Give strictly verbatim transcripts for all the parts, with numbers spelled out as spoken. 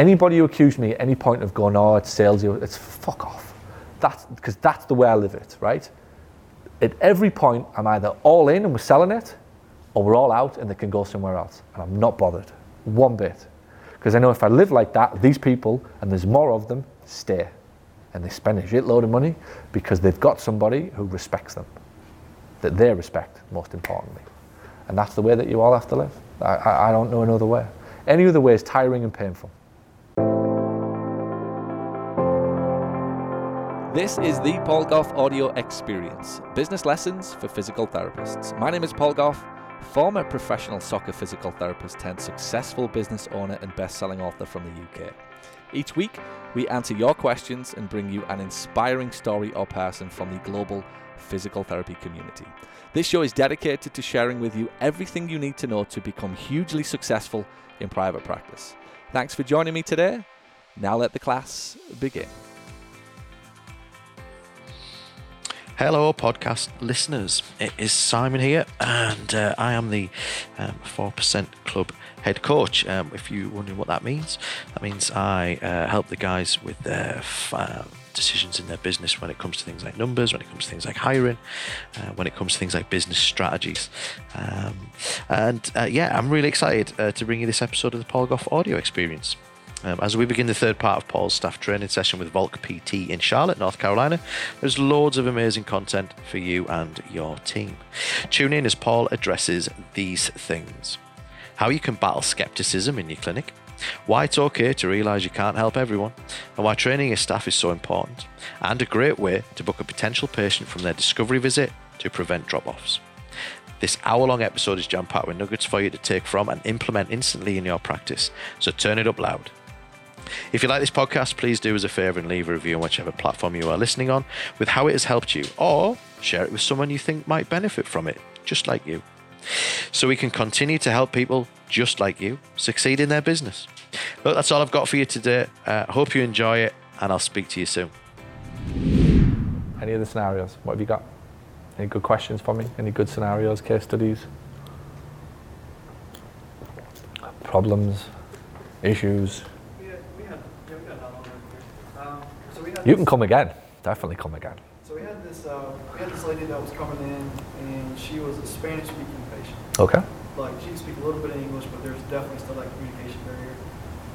Anybody who accused me at any point of going, oh, it's salesy, it's fuck off. That's because that's the way I live it, right? At every point, I'm either all in and we're selling it, or we're all out and they can go somewhere else. And I'm not bothered, one bit. Because I know if I live like that, these people, and there's more of them, stay. And they spend a shitload of money because they've got somebody who respects them. That they respect, most importantly. And that's the way that you all have to live. I, I, I don't know another way. Any other way is tiring and painful. This is the Paul Goff Audio Experience, business lessons for physical therapists. My name is Paul Goff, former professional soccer physical therapist turned successful business owner and best-selling author from the U K. Each week, we answer your questions and bring you an inspiring story or person from the global physical therapy community. This show is dedicated to sharing with you everything you need to know to become hugely successful in private practice. Thanks for joining me today. Now let the class begin. Hello, podcast listeners. It is Simon here, and uh, I am the um, four percent Club head coach. Um, if you're wondering what that means, that means I uh, help the guys with their f- uh, decisions in their business when it comes to things like numbers, when it comes to things like hiring, uh, when it comes to things like business strategies. Um, and uh, yeah, I'm really excited uh, to bring you this episode of the Paul Goff Audio Experience. Um, as we begin the third part of Paul's staff training session with Volk P T in Charlotte, North Carolina, there's loads of amazing content for you and your team. Tune in as Paul addresses these things. How you can battle skepticism in your clinic, why it's okay to realise you can't help everyone, and why training your staff is so important, and a great way to book a potential patient from their discovery visit to prevent drop-offs. This hour-long episode is jam-packed with nuggets for you to take from and implement instantly in your practice, so turn it up loud. If you like this podcast, please do us a favour and leave a review on whichever platform you are listening on with how it has helped you, or share it with someone you think might benefit from it, just like you, so we can continue to help people just like you succeed in their business. Look, that's all I've got for you today. Uh, hope you enjoy it, and I'll speak to you soon. Any of the scenarios? What have you got? Any good questions for me? Any good scenarios, case studies? Problems? Issues? You can come again. Definitely come again. So we had this uh, we had this lady that was coming in, and she was a Spanish-speaking patient. Okay. Like, she could speak a little bit of English, but there's definitely still that communication barrier.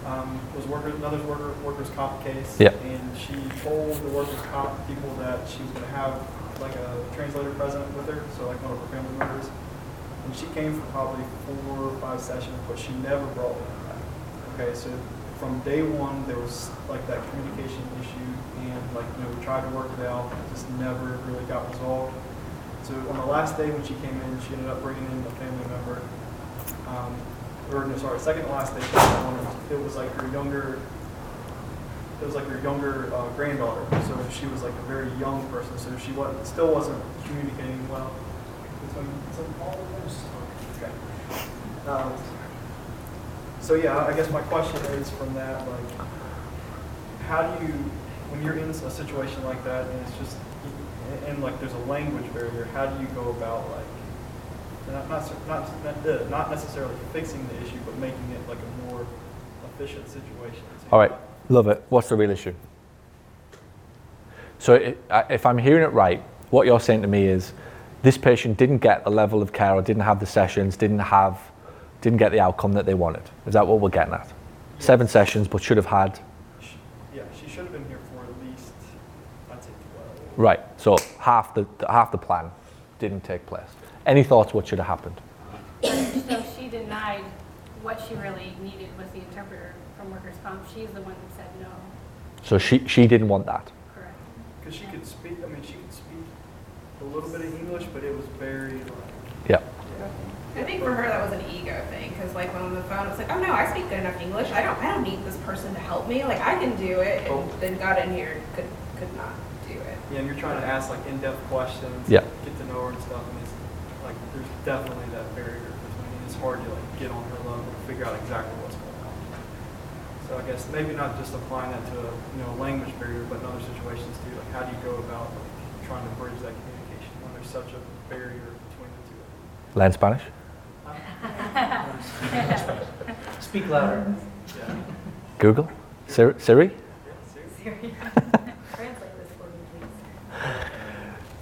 Um, it was worker, another worker, workers' comp case, yep. And she told the workers' comp people that she was going to have, like, a translator present with her, so, like, one of her family members. And she came for probably four or five sessions, but she never brought one back. Okay, so from day one, there was, like, that communication issue. And like, you know, we tried to work it out, it just never really got resolved. So on the last day when she came in, she ended up bringing in a family member. Um, or no, sorry, second to last day, it was like her younger, it was like her younger uh, granddaughter. So she was like a very young person. So she wasn't, still wasn't communicating well. Okay. Um, so yeah, I guess my question is from that, like, how do you? When you're in a situation like that, and it's just, and like there's a language barrier, how do you go about like, not not not, not necessarily fixing the issue, but making it like a more efficient situation? All right, love it. What's the real issue? So it, if I'm hearing it right, what you're saying to me is, this patient didn't get the level of care, or didn't have the sessions, didn't have, didn't get the outcome that they wanted. Is that what we're getting at? Yeah. Seven sessions, but should have had. Yeah, she should have been here. Right, so half the half the plan didn't take place. Any thoughts what should have happened? So she denied what she really needed was the interpreter from workers' comp. She's the one who said no. So she she didn't want that. Correct. Because she could speak. I mean, she could speak a little bit of English, but it was very like. Yeah. I think for her that was an ego thing, because like when the phone was like, oh no, I speak good enough English. I don't I don't need this person to help me. Like I can do it, and oh. Then got in here could could not. Yeah, and you're trying to ask like in-depth questions, yeah. Get to know her and stuff, and it's like there's definitely that barrier between. It's hard to like get on her level and figure out exactly what's going on. So I guess maybe not just applying that to you know a language barrier, but in other situations too. Like how do you go about like trying to bridge that communication when there's such a barrier between the two? Learn Spanish. Speak louder. Yeah. Google? Siri? Siri? Translate this for me, please.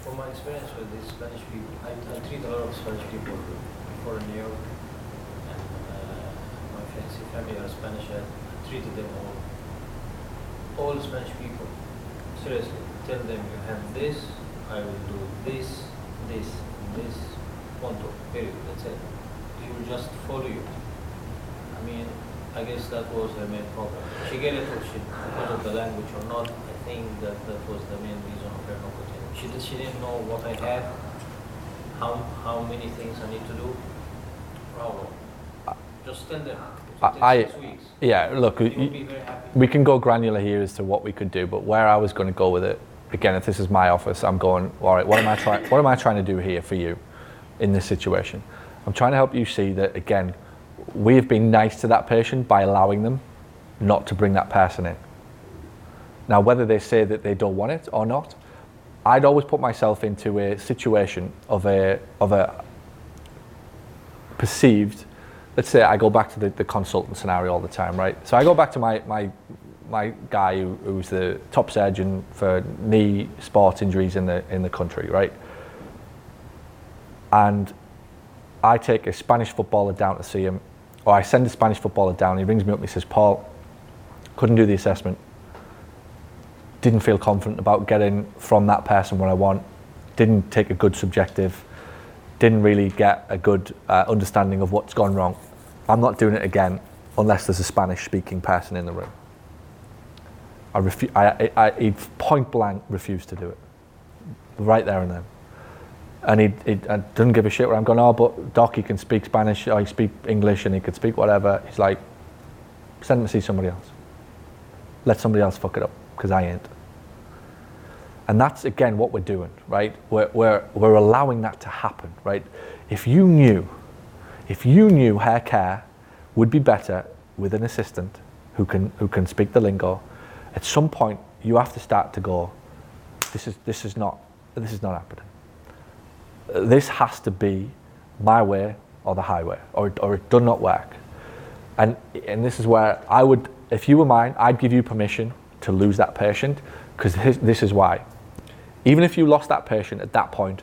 From my experience with these Spanish people, I, I treat a lot of Spanish people before in New York, and uh, my friends, family are Spanish, I treated them all. All Spanish people. Seriously, tell them you have this, I will do this, this, this, punto, period, that's it. They will just follow you. I mean, I guess that was the main problem. She get it, or she, because of the language or not, I think that that was the main reason of her not continuing. She, she didn't know what I had, how how many things I need to do. Bravo. Just tell them. I, yeah, look, we, we can go granular here as to what we could do, but where I was going to go with it, again, if this is my office, I'm going, all right, what am I trying, what am I trying to do here for you in this situation? I'm trying to help you see that, again, we have been nice to that person by allowing them not to bring that person in. Now, whether they say that they don't want it or not, I'd always put myself into a situation of a, of a perceived, let's say I go back to the, the consultant scenario all the time, right? So I go back to my my, my guy who, who's the top surgeon for knee sports injuries in the in the country, right? And I take a Spanish footballer down to see him, or I send a Spanish footballer down, he rings me up and he says, Paul, couldn't do the assessment, didn't feel confident about getting from that person what I want, didn't take a good subjective, didn't really get a good uh, understanding of what's gone wrong. I'm not doing it again unless there's a Spanish-speaking person in the room. I refu- I, I, I, he point blank refused to do it, right there and then. And he, he doesn't give a shit where I'm going, oh, but Doc, he can speak Spanish, or he speak English, and he could speak whatever. He's like, send him to see somebody else. Let somebody else fuck it up, because I ain't. And that's, again, what we're doing, right? We're, we're, we're allowing that to happen, right? If you knew, if you knew hair care would be better with an assistant who can who can speak the lingo, at some point you have to start to go, this is this is not this is not happening. This has to be my way or the highway, or or it does not work. And and this is where I would, if you were mine, I'd give you permission to lose that patient, because this, this is why. Even if you lost that patient at that point,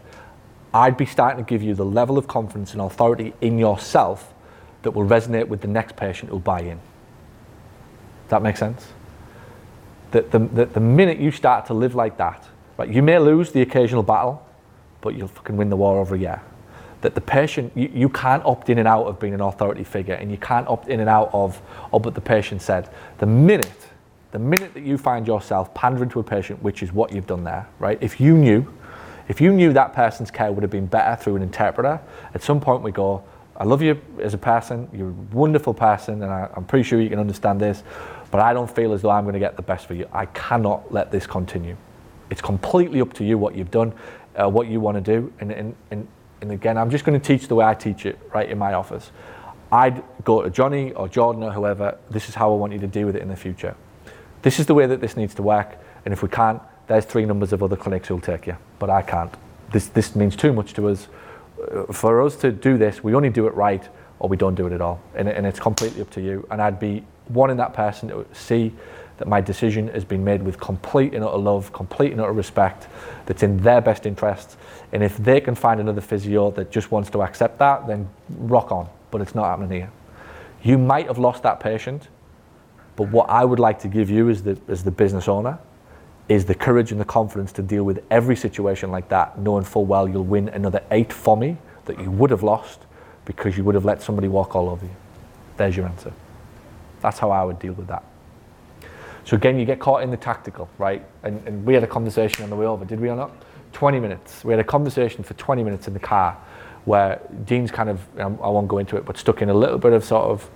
I'd be starting to give you the level of confidence and authority in yourself that will resonate with the next patient who'll buy in. Does that make sense? That the, the, the minute you start to live like that, right, you may lose the occasional battle, but you'll fucking win the war over a year. That the patient, you, you can't opt in and out of being an authority figure, and you can't opt in and out of, oh, but the patient said. The minute The minute that you find yourself pandering to a patient, which is what you've done there, right? If you knew, if you knew that person's care would have been better through an interpreter, at some point we go, I love you as a person, you're a wonderful person, and I, I'm pretty sure you can understand this, but I don't feel as though I'm going to get the best for you. I cannot let this continue. It's completely up to you what you've done, uh, what you want to do, and, and, and, and again, I'm just going to teach the way I teach it, right, in my office. I'd go to Johnny or Jordan or whoever, this is how I want you to deal with it in the future. This is the way that this needs to work, and if we can't, there's three numbers of other clinics who'll take you, but I can't. This this means too much to us. For us to do this, we only do it right, or we don't do it at all, and, and it's completely up to you, and I'd be wanting that person to see that my decision has been made with complete and utter love, complete and utter respect, that's in their best interest, and if they can find another physio that just wants to accept that, then rock on, but it's not happening here. You might have lost that patient, but what I would like to give you as the, as the business owner is the courage and the confidence to deal with every situation like that, knowing full well you'll win another eight for me that you would have lost because you would have let somebody walk all over you. There's your answer. That's how I would deal with that. So again, you get caught in the tactical, right? And, and we had a conversation on the way over, did we or not? twenty minutes. We had a conversation for twenty minutes in the car where Dean's kind of, I won't go into it, but stuck in a little bit of sort of,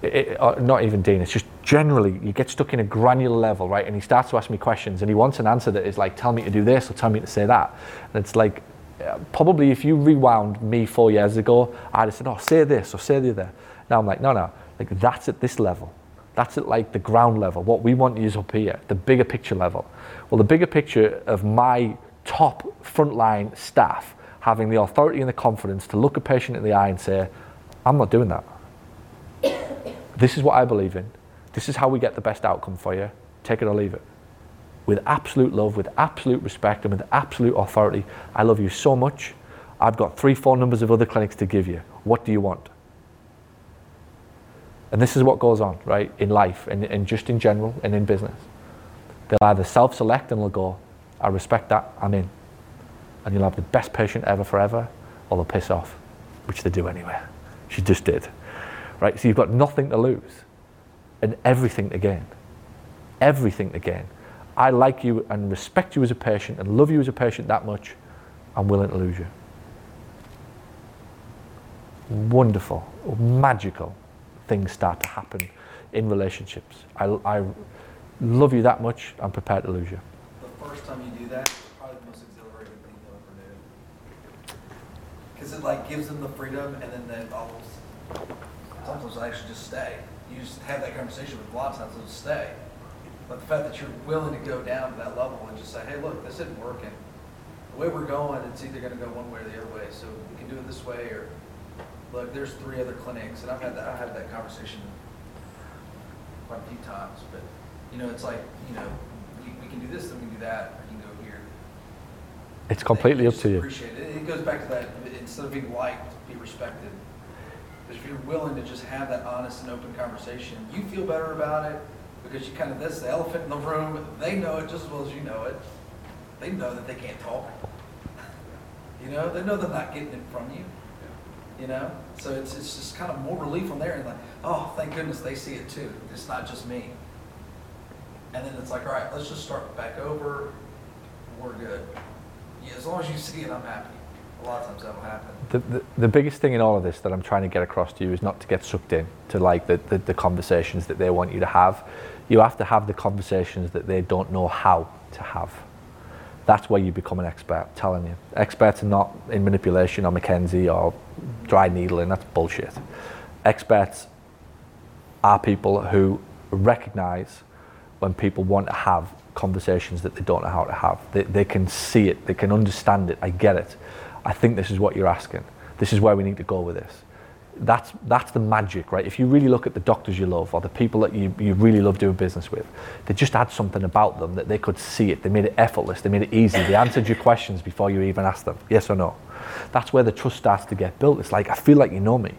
It, uh, not even Dean, it's just generally you get stuck in a granular level, right? And he starts to ask me questions and he wants an answer that is like, tell me to do this or tell me to say that. And it's like, uh, probably if you rewound me four years ago, I'd have said, oh, say this or say the other. Now I'm like, no, no, like that's at this level. That's at like the ground level. What we want is up here, the bigger picture level. Well, the bigger picture of my top frontline staff having the authority and the confidence to look a patient in the eye and say, I'm not doing that. This is what I believe in. This is how we get the best outcome for you. Take it or leave it. With absolute love, with absolute respect, and with absolute authority. I love you so much. I've got three, four numbers of other clinics to give you. What do you want? And this is what goes on, right, in life and, and just in general and in business. They'll either self-select and they'll go, I respect that, I'm in. And you'll have the best patient ever forever, or they'll piss off, which they do anyway. She just did, right? So you've got nothing to lose and everything to gain. Everything to gain. I like you and respect you as a patient and love you as a patient that much, I'm willing to lose you. Wonderful, magical things start to happen in relationships. I, I love you that much, I'm prepared to lose you. The first time you do that, it's probably the most exhilarating thing you'll ever do. Because it like gives them the freedom, and then they almost, sometimes they actually just stay. You just have that conversation with lots of times, they'll just stay. But the fact that you're willing to go down to that level and just say, hey, look, this isn't working. The way we're going, it's either going to go one way or the other way. So we can do it this way, or look, there's three other clinics, and I've had that, I've had that conversation quite a few times. But you know, it's like, you know, you, we can do this, then we can do that, or you can go here. It's completely up to you. Appreciate it. It goes back to that, instead of being liked, be respected. Because if you're willing to just have that honest and open conversation, you feel better about it because you kind of, that's the elephant in the room. They know it just as well as you know it. They know that they can't talk. You know, they know they're not getting it from you. You know, so it's it's just kind of more relief on there, and like, oh, thank goodness they see it too. It's not just me. And then it's like, all right, let's just start back over. We're good. Yeah, as long as you see it, I'm happy. A lot of times that will happen. The, the the biggest thing in all of this that I'm trying to get across to you is not to get sucked in to like the, the, the conversations that they want you to have. You have to have the conversations that they don't know how to have. That's where you become an expert, I'm telling you. Experts are not in manipulation or McKenzie or dry needling, that's bullshit. Experts are people who recognize when people want to have conversations that they don't know how to have. They, they can see it, they can understand it, I get it. I think this is what you're asking. This is where we need to go with this. That's that's the magic, right? If you really look at the doctors you love or the people that you, you really love doing business with, they just had something about them that they could see it. They made it effortless. They made it easy. They answered your questions before you even asked them, yes or no. That's where the trust starts to get built. It's like, I feel like you know me.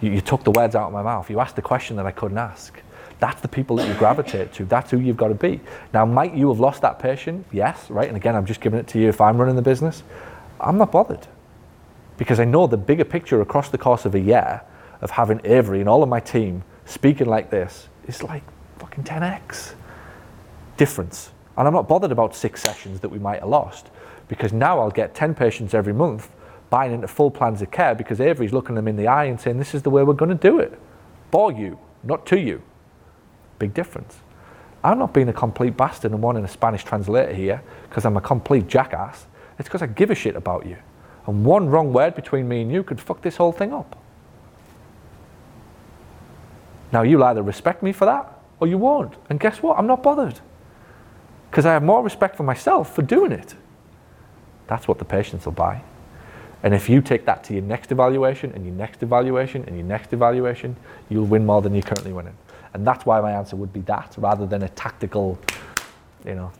You, you took the words out of my mouth. You asked the question that I couldn't ask. That's the people that you gravitate to. That's who you've got to be. Now, might you have lost that patient? Yes, right? And again, I'm just giving it to you if I'm running the business. I'm not bothered. Because I know the bigger picture across the course of a year of having Avery and all of my team speaking like this is like fucking ten x difference. And I'm not bothered about six sessions that we might have lost, because now I'll get ten patients every month buying into full plans of care because Avery's looking them in the eye and saying, this is the way we're going to do it. For you, not to you. Big difference. I'm not being a complete bastard and wanting a Spanish translator here because I'm a complete jackass. It's because I give a shit about you. And one wrong word between me and you could fuck this whole thing up. Now you'll either respect me for that or you won't. And guess what? I'm not bothered. Because I have more respect for myself for doing it. That's what the patients will buy. And if you take that to your next evaluation and your next evaluation and your next evaluation, you'll win more than you're currently winning. And that's why my answer would be that, rather than a tactical, you know,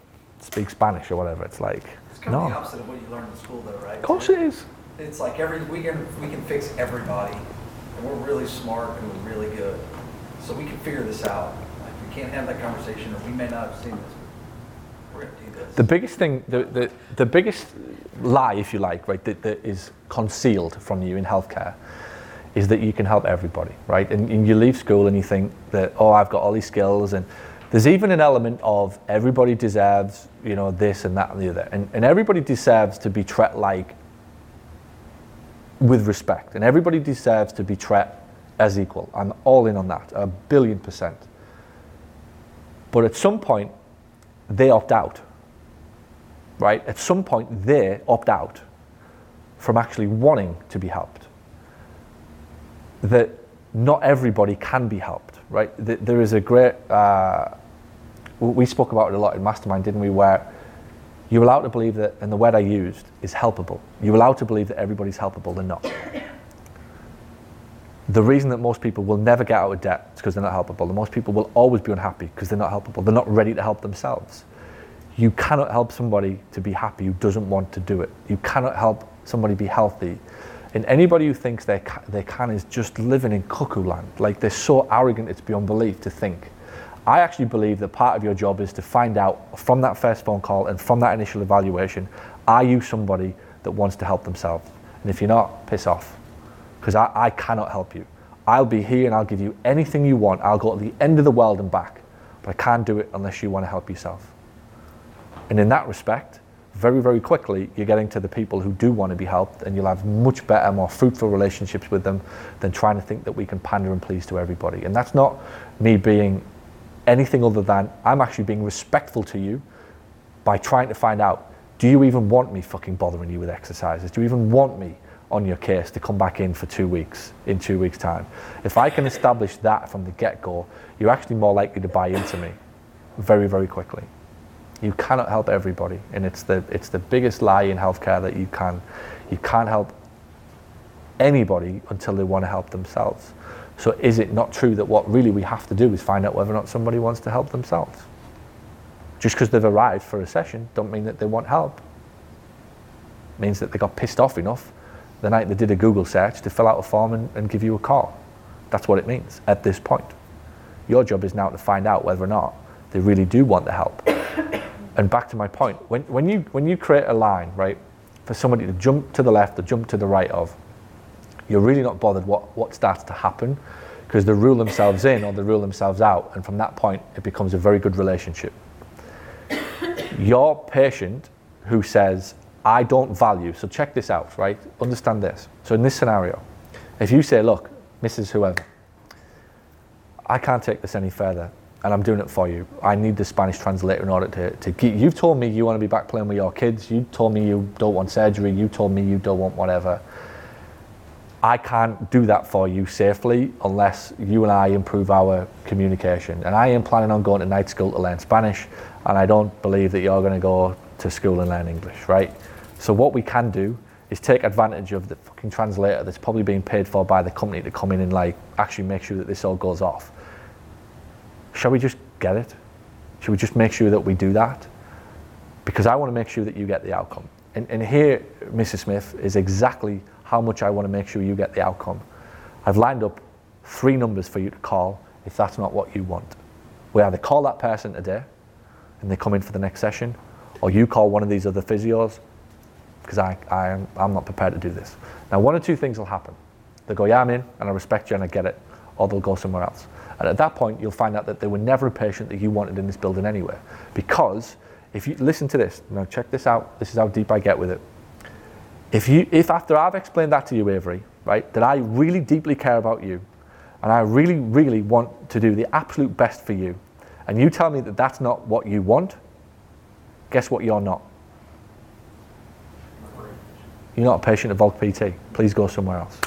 speak Spanish or whatever. It's like... It's kind no. of the opposite of what you learn in school, though, right? Of course it is. It's like every we can we can fix everybody, and we're really smart and we're really good, so we can figure this out. Like, we can't have that conversation, or we may not have seen this. We're gonna do this. The biggest thing, the the, the biggest lie, if you like, right, that, that is concealed from you in healthcare, is that you can help everybody, right? And, and you leave school and you think that, oh, I've got all these skills and. There's even an element of everybody deserves, you know, this and that and the other. And, and everybody deserves to be treated like with respect. And everybody deserves to be treated as equal. I'm all in on that, a billion percent. But at some point, they opt out, right? At some point, they opt out from actually wanting to be helped. That not everybody can be helped. Right, there is a great, uh, we spoke about it a lot in Mastermind, didn't we, where you're allowed to believe that, and the word I used is helpable. You're allowed to believe that everybody's helpable, they're not. The reason that most people will never get out of debt is because they're not helpable. And most people will always be unhappy because they're not helpable. They're not ready to help themselves. You cannot help somebody to be happy who doesn't want to do it. You cannot help somebody be healthy. And anybody who thinks they can, they can is just living in cuckoo land. Like, they're so arrogant it's beyond belief to think. I actually believe that part of your job is to find out from that first phone call and from that initial evaluation, are you somebody that wants to help themselves? And if you're not, piss off. Because I, I cannot help you. I'll be here and I'll give you anything you want. I'll go to the end of the world and back. But I can't do it unless you want to help yourself. And in that respect, very, very quickly, you're getting to the people who do want to be helped, and you'll have much better, more fruitful relationships with them than trying to think that we can pander and please to everybody. And that's not me being anything other than, I'm actually being respectful to you by trying to find out, do you even want me fucking bothering you with exercises? Do you even want me on your case to come back in for two weeks, in two weeks' time? If I can establish that from the get-go, you're actually more likely to buy into me very, very quickly. You cannot help everybody, and it's the it's the biggest lie in healthcare that you can. You can't help anybody until they want to help themselves. So is it not true that what really we have to do is find out whether or not somebody wants to help themselves? Just because they've arrived for a session don't mean that they want help. It means that they got pissed off enough the night they did a Google search to fill out a form and, and give you a call. That's what it means at this point. Your job is now to find out whether or not they really do want the help. And back to my point, when, when you when you create a line, right, for somebody to jump to the left or jump to the right of, you're really not bothered what, what starts to happen, because they rule themselves in or they rule themselves out, and from that point it becomes a very good relationship. Your patient who says, I don't value, so check this out, right? Understand this. So in this scenario, if you say, look, Missus Whoever, I can't take this any further, and I'm doing it for you. I need the Spanish translator in order to, to get, you've told me you want to be back playing with your kids, you told me you don't want surgery, you told me you don't want whatever. I can't do that for you safely unless you and I improve our communication. And I am planning on going to night school to learn Spanish, and I don't believe that you're going to go to school and learn English, right? So what we can do is take advantage of the fucking translator that's probably being paid for by the company to come in and like actually make sure that this all goes off. Shall we just get it? Shall we just make sure that we do that? Because I want to make sure that you get the outcome. And, and here, Missus Smith, is exactly how much I want to make sure you get the outcome. I've lined up three numbers for you to call if that's not what you want. We either call that person today and they come in for the next session, or you call one of these other physios because I, I am, I'm not prepared to do this. Now, one or two things will happen. They'll go, yeah, I'm in, and I respect you and I get it. Or they'll go somewhere else. And at that point, you'll find out that they were never a patient that you wanted in this building anyway. Because if you listen to this, now check this out, this is how deep I get with it. If you, if after I've explained that to you, Avery, right, that I really deeply care about you, and I really, really want to do the absolute best for you, and you tell me that that's not what you want, guess what you're not? You're not a patient of Volk P T. Please go somewhere else.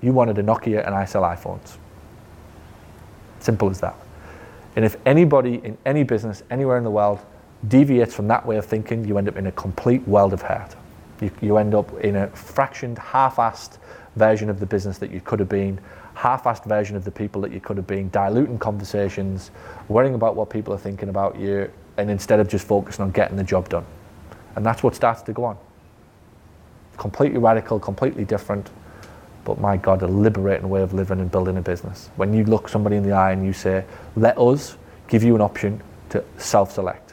You wanted a Nokia and I sell iPhones. Simple as that. And if anybody in any business anywhere in the world deviates from that way of thinking, you end up in a complete world of hurt. You, you end up in a fractioned, half-assed version of the business that you could have been, half-assed version of the people that you could have been, diluting conversations, worrying about what people are thinking about you, and instead of just focusing on getting the job done. And that's what starts to go on. Completely radical, completely different. But my God, a liberating way of living and building a business. When you look somebody in the eye and you say, let us give you an option to self-select.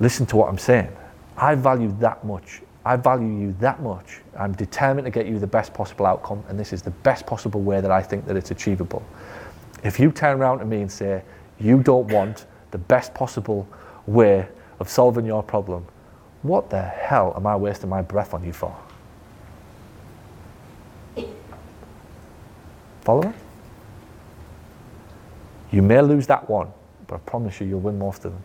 Listen to what I'm saying. I value that much. I value you that much. I'm determined to get you the best possible outcome, and this is the best possible way that I think that it's achievable. If you turn around to me and say, you don't want the best possible way of solving your problem, what the hell am I wasting my breath on you for? Follow? You may lose that one, but I promise you, you'll win most of them.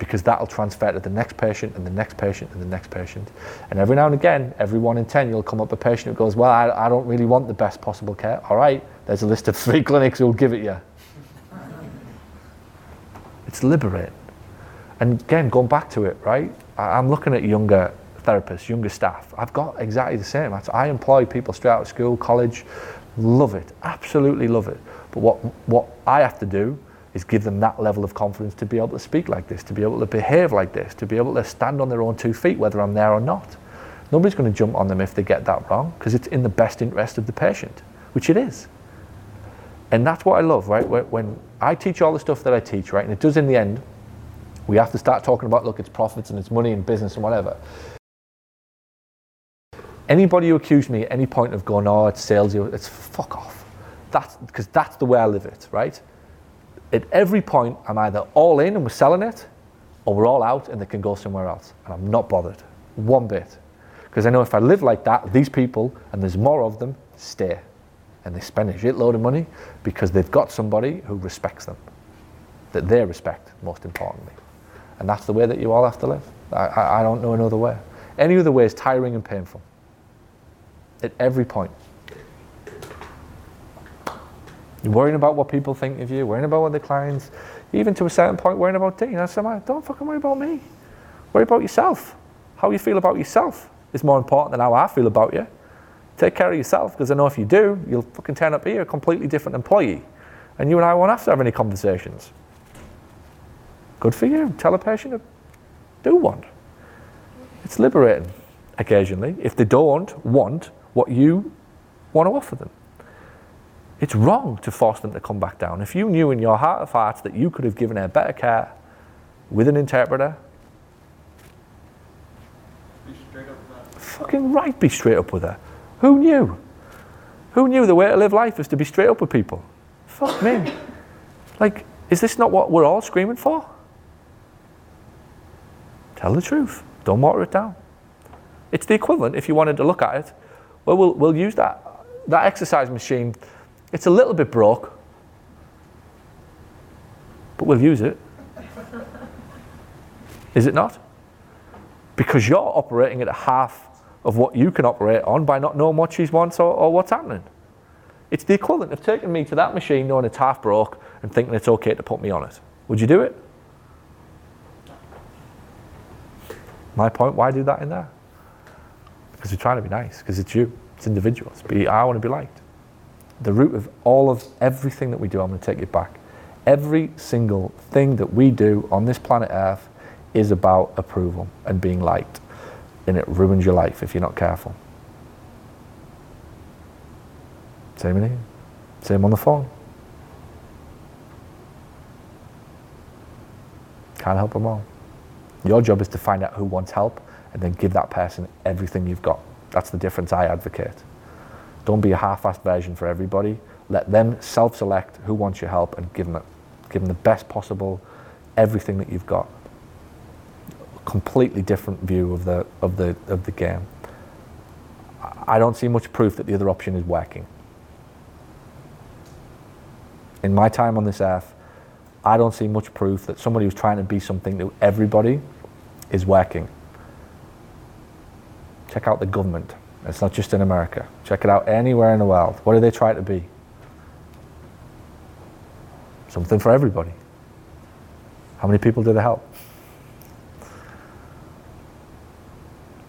Because that'll transfer to the next patient and the next patient and the next patient. And every now and again, every one in ten, you'll come up a patient who goes, well, I, I don't really want the best possible care. All right, there's a list of three clinics who'll give it you. It's liberating. And again, going back to it, right? I, I'm looking at younger therapists, younger staff. I've got exactly the same. I employ people straight out of school, college, love it, absolutely love it. But what what I have to do is give them that level of confidence to be able to speak like this, to be able to behave like this, to be able to stand on their own two feet, whether I'm there or not. Nobody's going to jump on them if they get that wrong, because it's in the best interest of the patient, which it is. And that's what I love, right? When I teach all the stuff that I teach, right, and it does in the end, we have to start talking about, look, it's profits and it's money and business and whatever. Anybody who accused me at any point of going, oh, it's salesy, it's fuck off. That's because that's the way I live it, right? At every point, I'm either all in and we're selling it, or we're all out and they can go somewhere else. And I'm not bothered, one bit. Because I know if I live like that, these people, and there's more of them, stay. And they spend a shitload of money because they've got somebody who respects them, that they respect, most importantly. And that's the way that you all have to live. I, I, I don't know another way. Any other way is tiring and painful. At every point. You're worrying about what people think of you, worrying about what the clients, even to a certain point, worrying about Dean. I said, don't fucking worry about me. Worry about yourself. How you feel about yourself is more important than how I feel about you. Take care of yourself, because I know if you do, you'll fucking turn up here a completely different employee. And you and I won't have to have any conversations. Good for you. Tell a patient to do one. It's liberating, occasionally, if they don't want what you want to offer them. It's wrong to force them to come back down. If you knew in your heart of hearts that you could have given her better care with an interpreter, be straight up with her. Fucking right, be straight up with her. Who knew? Who knew the way to live life is to be straight up with people? Fuck me. Like, is this not what we're all screaming for? Tell the truth. Don't water it down. It's the equivalent, if you wanted to look at it, well, we'll, we'll use that. That exercise machine, it's a little bit broke, but we'll use it. Is it not? Because you're operating at a half of what you can operate on by not knowing what she wants or, or what's happening. It's the equivalent of taking me to that machine knowing it's half broke and thinking it's okay to put me on it. Would you do it? My point, why do that in there? Because you're trying to be nice, because it's you. It's individuals. Be, I want to be liked. The root of all of everything that we do, I'm going to take it back. Every single thing that we do on this planet Earth is about approval and being liked. And it ruins your life if you're not careful. Same in here. Same on the phone. Can't help them all. Your job is to find out who wants help and then give that person everything you've got. That's the difference I advocate. Don't be a half-assed version for everybody. Let them self-select who wants your help and give them, it, give them the best possible, everything that you've got. A completely different view of the, of the, of the game. I don't see much proof that the other option is working. In my time on this earth, I don't see much proof that somebody who's trying to be something to everybody is working. Check out the government. It's not just in America. Check it out anywhere in the world. What do they try to be? Something for everybody. How many people do they help?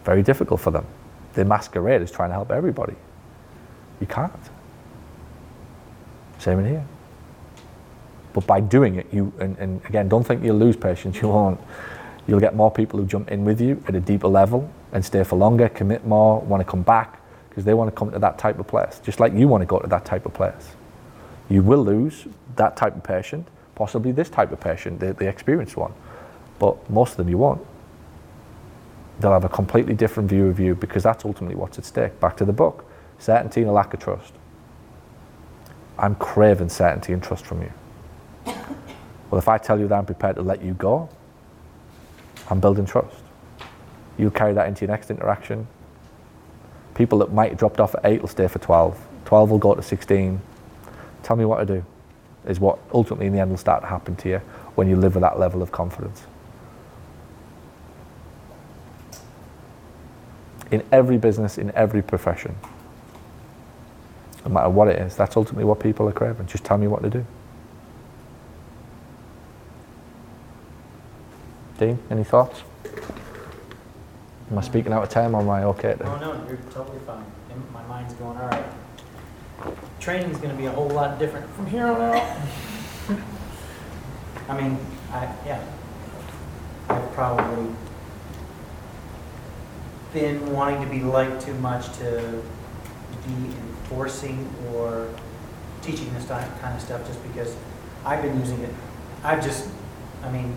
Very difficult for them. They masquerade as trying to help everybody. You can't. Same in here. But by doing it, you and, and again, don't think you'll lose patients. You won't. You'll get more people who jump in with you at a deeper level and stay for longer, commit more, want to come back, because they want to come to that type of place, just like you want to go to that type of place. You will lose that type of patient, possibly this type of patient, the, the experienced one, but most of them you won't. They'll have a completely different view of you, because that's ultimately what's at stake. Back to the book, certainty and a lack of trust. I'm craving certainty and trust from you. Well, if I tell you that I'm prepared to let you go, I'm building trust. You'll carry that into your next interaction. People that might have dropped off at eight will stay for twelve. twelve will go to sixteen. Tell me what to do is what ultimately in the end will start to happen to you when you live with that level of confidence. In every business, in every profession, no matter what it is, that's ultimately what people are craving. Just tell me what to do. Dean, any thoughts? Am I speaking out of time or am I okay? Then? Oh no, you're totally fine. My mind's going, all right, training's going to be a whole lot different from here on out. I mean, I yeah, I've probably been wanting to be liked too much to be enforcing or teaching this kind of stuff just because I've been using it. I've just, I mean,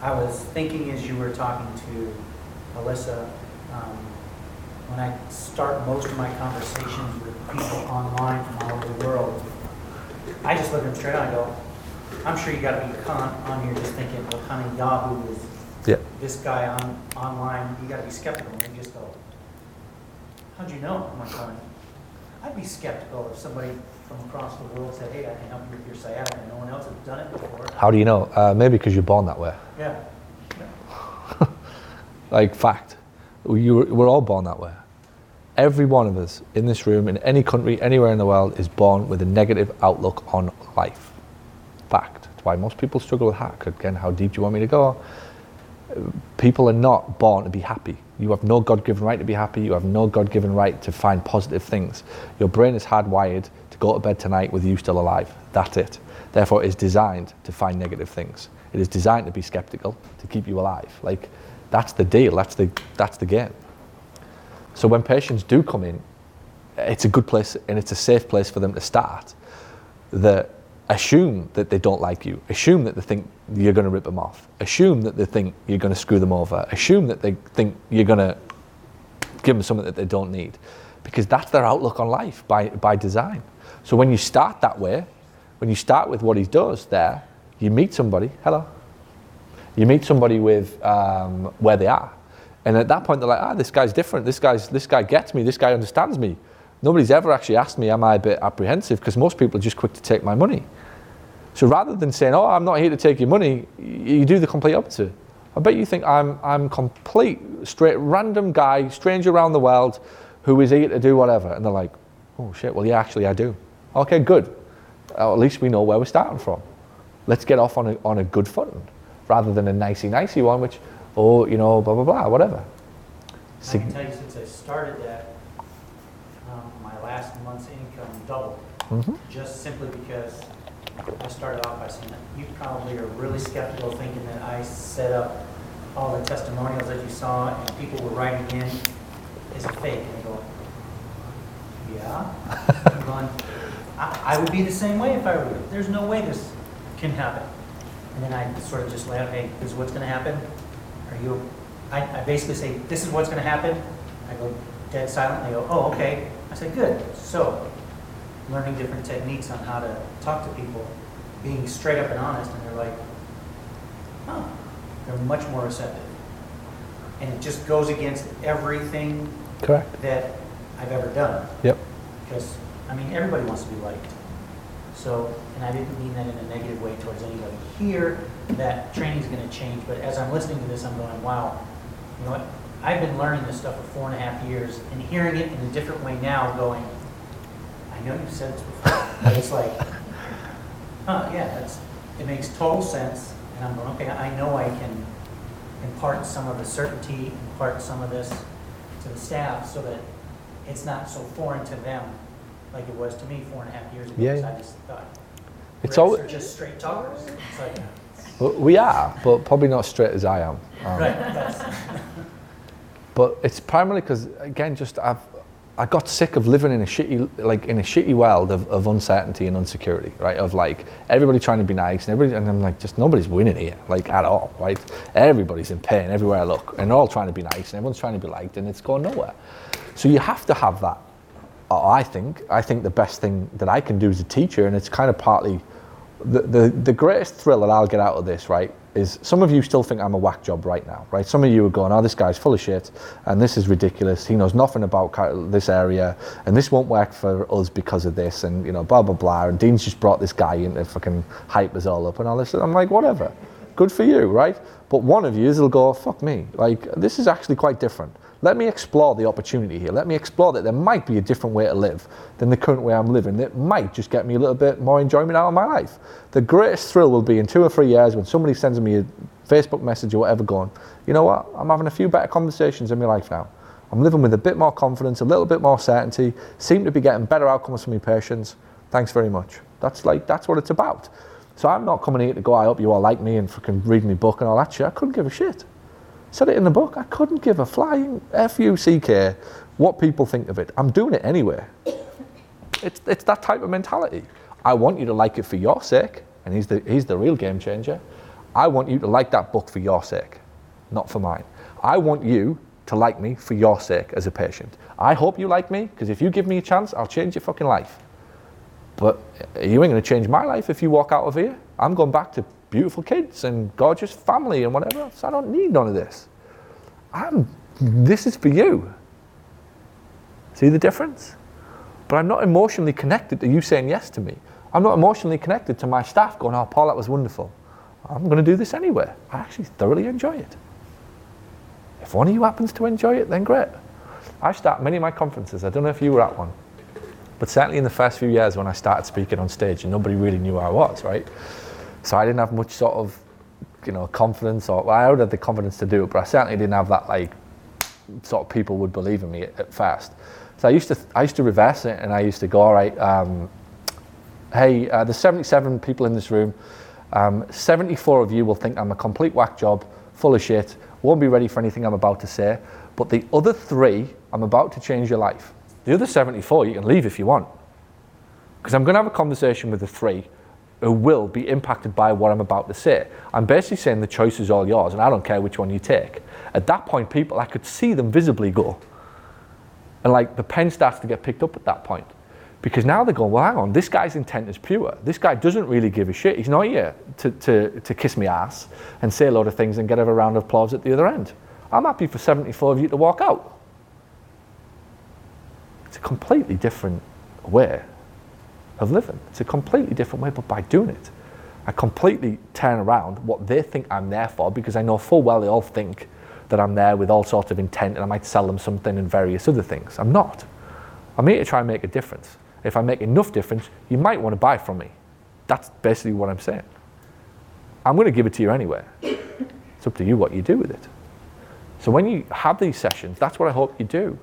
I was thinking as you were talking to Alyssa, um, when I start most of my conversations with people online from all over the world, I just look at them straight on and go, I'm sure you got to be con- on here just thinking, well, honey, Yahoo is yeah. this guy on online. You got to be skeptical. And you just go, how'd you know? I'm like, honey, I'd be skeptical if somebody from across the world said, hey, I can help you with your sciatica, and no one else has done it before. How do you know? Uh, maybe because you're born that way. Yeah. yeah. Like, fact. You, we're all born that way. Every one of us in this room, in any country, anywhere in the world, is born with a negative outlook on life. Fact. That's why most people struggle with hack. Again, how deep do you want me to go? People are not born to be happy. You have no God-given right to be happy. You have no God-given right to find positive things. Your brain is hardwired to go to bed tonight with you still alive. That's it. Therefore, it is designed to find negative things. It is designed to be skeptical, to keep you alive. Like, that's the deal. That's the that's the game. So when patients do come in, it's a good place and it's a safe place for them to start. That assume that they don't like you. Assume that they think you're going to rip them off. Assume that they think you're going to screw them over. Assume that they think you're going to give them something that they don't need. Because that's their outlook on life by, by design. So when you start that way, when you start with what he does there, you meet somebody, hello. You meet somebody with um, where they are. And at that point, they're like, ah, this guy's different. This guy's this guy gets me. This guy understands me. Nobody's ever actually asked me, am I a bit apprehensive? Because most people are just quick to take my money. So rather than saying, oh, I'm not here to take your money, you do the complete opposite. I bet you think I'm I'm complete, straight, random guy, stranger around the world, who is here to do whatever. And they're like, oh, shit, well, yeah, actually, I do. Okay, good. Well, at least we know where we're starting from. Let's get off on a, on a good footing, rather than a nicey-nicey one, which, oh, you know, blah, blah, blah, whatever. I can tell you since I started that, last month's income doubled, mm-hmm. just simply because I started off by saying that you probably are really skeptical, thinking that I set up all the testimonials that you saw and people were writing in as a fake. And they go, yeah. I'm going, I, I would be the same way if I were you. There's no way this can happen. And then I sort of just lay out, hey, this is what's going to happen. Are you? I, I basically say, this is what's going to happen. I go dead silent. And they go, oh, okay. I said, good. So, learning different techniques on how to talk to people, being straight up and honest, and they're like, huh, they're much more receptive. And it just goes against everything Correct. That I've ever done. Yep. Because, I mean, everybody wants to be liked. So, and I didn't mean that in a negative way towards anybody here, that training's going to change. But as I'm listening to this, I'm going, wow, you know what? I've been learning this stuff for four and a half years and hearing it in a different way now going, I know you've said this before, but it's like, huh, yeah, that's, it makes total sense. And I'm going, okay, I know I can impart some of the certainty, impart some of this to the staff so that it's not so foreign to them like it was to me four and a half years ago. Yeah. I just thought, it's all just straight talkers. It's like, well, we are, but probably not straight as I am. Um, right, that's... But it's primarily because, again, just I've I got sick of living in a shitty like in a shitty world of, of uncertainty and insecurity, right? Of like everybody trying to be nice and everybody, and I'm like, just nobody's winning here, like at all, right? Everybody's in pain everywhere I look, and they're all trying to be nice and everyone's trying to be liked, and it's going nowhere. So you have to have that. I think I think the best thing that I can do as a teacher, and it's kind of partly the the, the greatest thrill that I'll get out of this, right? Is some of you still think I'm a whack job right now, right? Some of you are going, oh, this guy's full of shit, and this is ridiculous. He knows nothing about this area, and this won't work for us because of this, and, you know, blah, blah, blah. And Dean's just brought this guy in to fucking hype us all up and all this. And I'm like, whatever. Good for you, right? But one of you will go, fuck me. Like, this is actually quite different. Let me explore the opportunity here. Let me explore that there might be a different way to live than the current way I'm living. That might just get me a little bit more enjoyment out of my life. The greatest thrill will be in two or three years when somebody sends me a Facebook message or whatever going, you know what, I'm having a few better conversations in my life now. I'm living with a bit more confidence, a little bit more certainty, seem to be getting better outcomes from my patients. Thanks very much. That's like, that's what it's about. So I'm not coming here to go, I hope you all like me and fucking read me book and all that shit. I couldn't give a shit. Said it in the book, I couldn't give a flying F U C K what people think of it. I'm doing it anyway. It's it's that type of mentality. I want you to like it for your sake, and he's the he's the real game changer. I want you to like that book for your sake, not for mine. I want you to like me for your sake as a patient. I hope you like me, because if you give me a chance, I'll change your fucking life. But you ain't gonna change my life if you walk out of here. I'm going back to beautiful kids and gorgeous family and whatever else. I don't need none of this. I'm, this is for you. See the difference? But I'm not emotionally connected to you saying yes to me. I'm not emotionally connected to my staff going, oh, Paul, that was wonderful. I'm gonna do this anyway. I actually thoroughly enjoy it. If one of you happens to enjoy it, then great. I start many of my conferences, I don't know if you were at one, but certainly in the first few years when I started speaking on stage and nobody really knew who I was, right? So I didn't have much sort of, you know, confidence, or well, I already had the confidence to do it, but I certainly didn't have that, like, sort of people would believe in me at, at first. So I used to I used to reverse it, and I used to go, all right, um, hey, uh, there's seventy-seven people in this room, um, seventy-four of you will think I'm a complete whack job, full of shit, won't be ready for anything I'm about to say, but the other three, I'm about to change your life. The other seventy-four, you can leave if you want, because I'm going to have a conversation with the three who will be impacted by what I'm about to say. I'm basically saying the choice is all yours, and I don't care which one you take. At that point, people, I could see them visibly go, and like the pen starts to get picked up at that point, because now they're going, well, hang on, this guy's intent is pure. This guy doesn't really give a shit. He's not here to, to, to kiss me ass and say a load of things and get a round of applause at the other end. I'm happy for seventy-four of you to walk out. It's a completely different way of living. It's a completely different way, but by doing it, I completely turn around what they think I'm there for, because I know full well they all think that I'm there with all sorts of intent and I might sell them something and various other things. I'm not. I'm here to try and make a difference. If I make enough difference, you might want to buy from me. That's basically what I'm saying. I'm going to give it to you anyway. It's up to you what you do with it. So when you have these sessions, that's what I hope you do.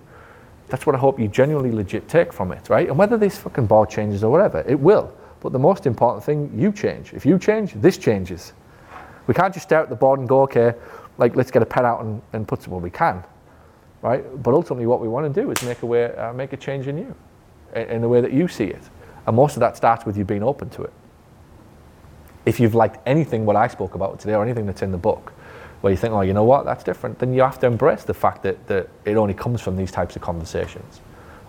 That's what I hope you genuinely legit take from it, right? And whether this fucking board changes or whatever, it will. But the most important thing, you change. If you change, this changes. We can't just stare at the board and go, okay, like let's get a pen out and, and put some, well, we can, right? But ultimately what we want to do is make a way, uh, make a change in you, in the way that you see it. And most of that starts with you being open to it. If you've liked anything what I spoke about today or anything that's in the book, where you think, oh, you know what, that's different, then you have to embrace the fact that, that it only comes from these types of conversations.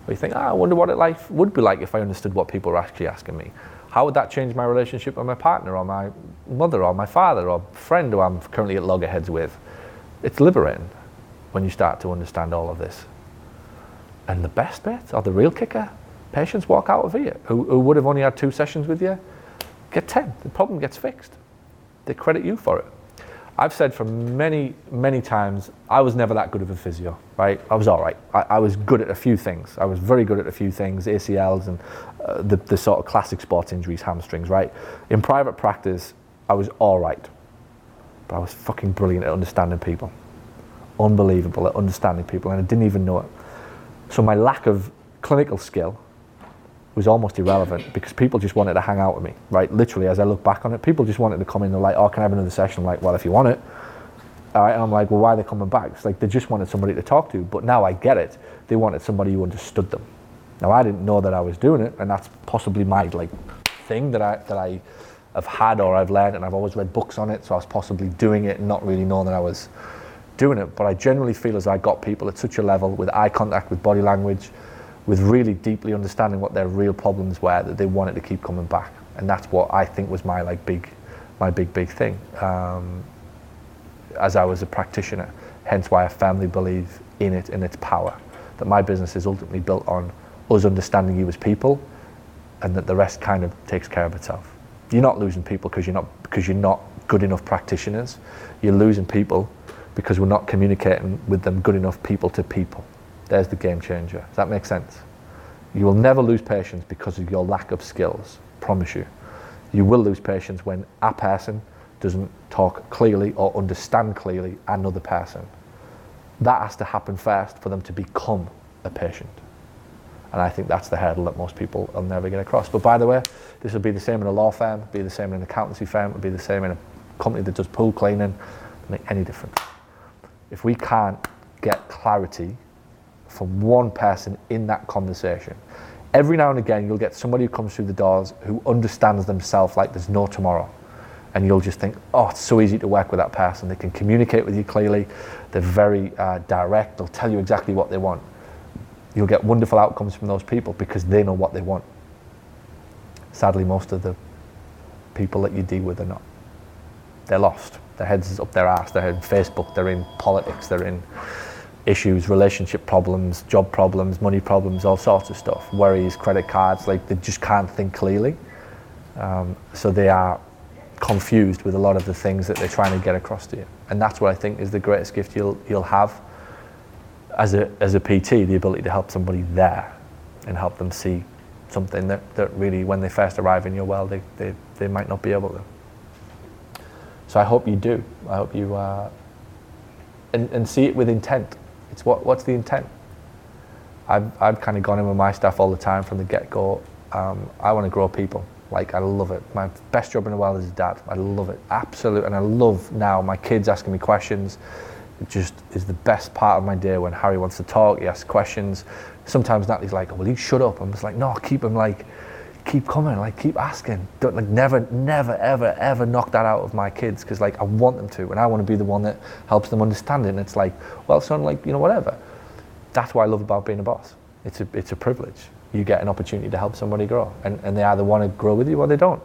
Where you think, ah, I wonder what it life would be like if I understood what people were actually asking me. How would that change my relationship with my partner or my mother or my father or friend who I'm currently at loggerheads with? It's liberating when you start to understand all of this. And the best bit, or the real kicker, patients walk out of here who, who would have only had two sessions with you, get ten. The problem gets fixed. They credit you for it. I've said for many, many times, I was never that good of a physio, right? I was all right. I, I was good at a few things. I was very good at a few things, A C Ls and uh, the, the sort of classic sports injuries, hamstrings, right? In private practice, I was all right. But I was fucking brilliant at understanding people. Unbelievable at understanding people, and I didn't even know it. So my lack of clinical skill was almost irrelevant, because people just wanted to hang out with me, right? Literally, as I look back on it, people just wanted to come in. They're like, oh, can I have another session? I'm like, well, if you want it. All right, and I'm like, well, why are they coming back? It's like, they just wanted somebody to talk to, but now I get it. They wanted somebody who understood them. Now, I didn't know that I was doing it, and that's possibly my like thing that I that I have had or I've learned, and I've always read books on it, so I was possibly doing it and not really knowing that I was doing it. But I generally feel as I got people at such a level with eye contact, with body language, with really deeply understanding what their real problems were, that they wanted to keep coming back. And that's what I think was my like big, my big, big thing um, as I was a practitioner. Hence why I firmly believe in it and its power, that my business is ultimately built on us understanding you as people, and that the rest kind of takes care of itself. You're not losing people because you're not because you're not good enough practitioners. You're losing people because we're not communicating with them good enough people to people. There's the game changer. Does that make sense? You will never lose patients because of your lack of skills, promise you. You will lose patients when a person doesn't talk clearly or understand clearly another person. That has to happen first for them to become a patient. And I think that's the hurdle that most people will never get across. But by the way, this would be the same in a law firm, be the same in an accountancy firm, it'd be the same in a company that does pool cleaning. It doesn't make any difference. If we can't get clarity from one person in that conversation, every now and again you'll get somebody who comes through the doors who understands themselves like there's no tomorrow. And you'll just think, oh, it's so easy to work with that person. They can communicate with you clearly. They're very uh, direct. They'll tell you exactly what they want. You'll get wonderful outcomes from those people because they know what they want. Sadly, most of the people that you deal with are not. They're lost. Their heads is up their arse. They're in Facebook. They're in politics. They're in issues, relationship problems, job problems, money problems, all sorts of stuff. Worries, credit cards. Like, they just can't think clearly. Um, so they are confused with a lot of the things that they're trying to get across to you. And that's what I think is the greatest gift you'll you'll have as a as a P T, the ability to help somebody there and help them see something that, that really, when they first arrive in your world, they, they, they might not be able to. So I hope you do. I hope you uh, and, and see it with intent. It's what what's the intent? I've, I've kind of gone in with my stuff all the time from the get-go. Um, I want to grow people. Like, I love it. My best job in the world is a dad. I love it, absolutely. And I love now my kids asking me questions. It just is the best part of my day when Harry wants to talk, he asks questions. Sometimes Natalie's like, oh, will you shut up? I'm just like, no, keep him like, keep coming, like keep asking. Don't like never, never, ever, ever knock that out of my kids because like I want them to and I want to be the one that helps them understand it. And it's like, well, son, like, you know, whatever. That's what I love about being a boss. It's a, it's a privilege. You get an opportunity to help somebody grow and, and they either want to grow with you or they don't.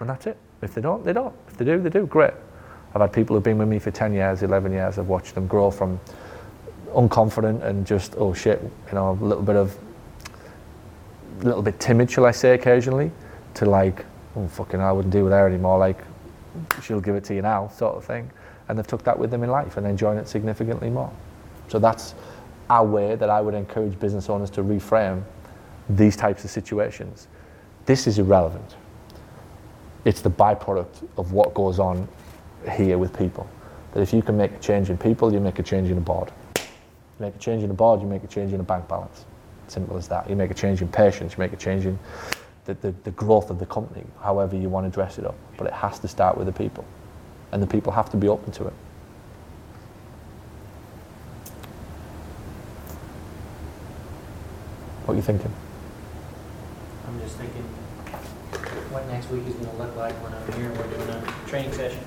And that's it. If they don't, they don't. If they do, they do. Great. I've had people who've been with me for ten years, eleven years. I've watched them grow from unconfident and just, oh shit, you know, a little bit of, a little bit timid, shall I say, occasionally, to like, oh fucking, I wouldn't deal with her anymore. Like, she'll give it to you now, sort of thing. And they've took that with them in life and enjoying it significantly more. So that's our way that I would encourage business owners to reframe these types of situations. This is irrelevant. It's the byproduct of what goes on here with people. That if you can make a change in people, you make a change in a board. You make a change in a board, you make a change in a bank balance. Simple as that. You make a change in patients, you make a change in the, the, the growth of the company, however you want to dress it up. But it has to start with the people. And the people have to be open to it. What are you thinking? I'm just thinking what next week is going to look like when I'm here and we're doing a training session.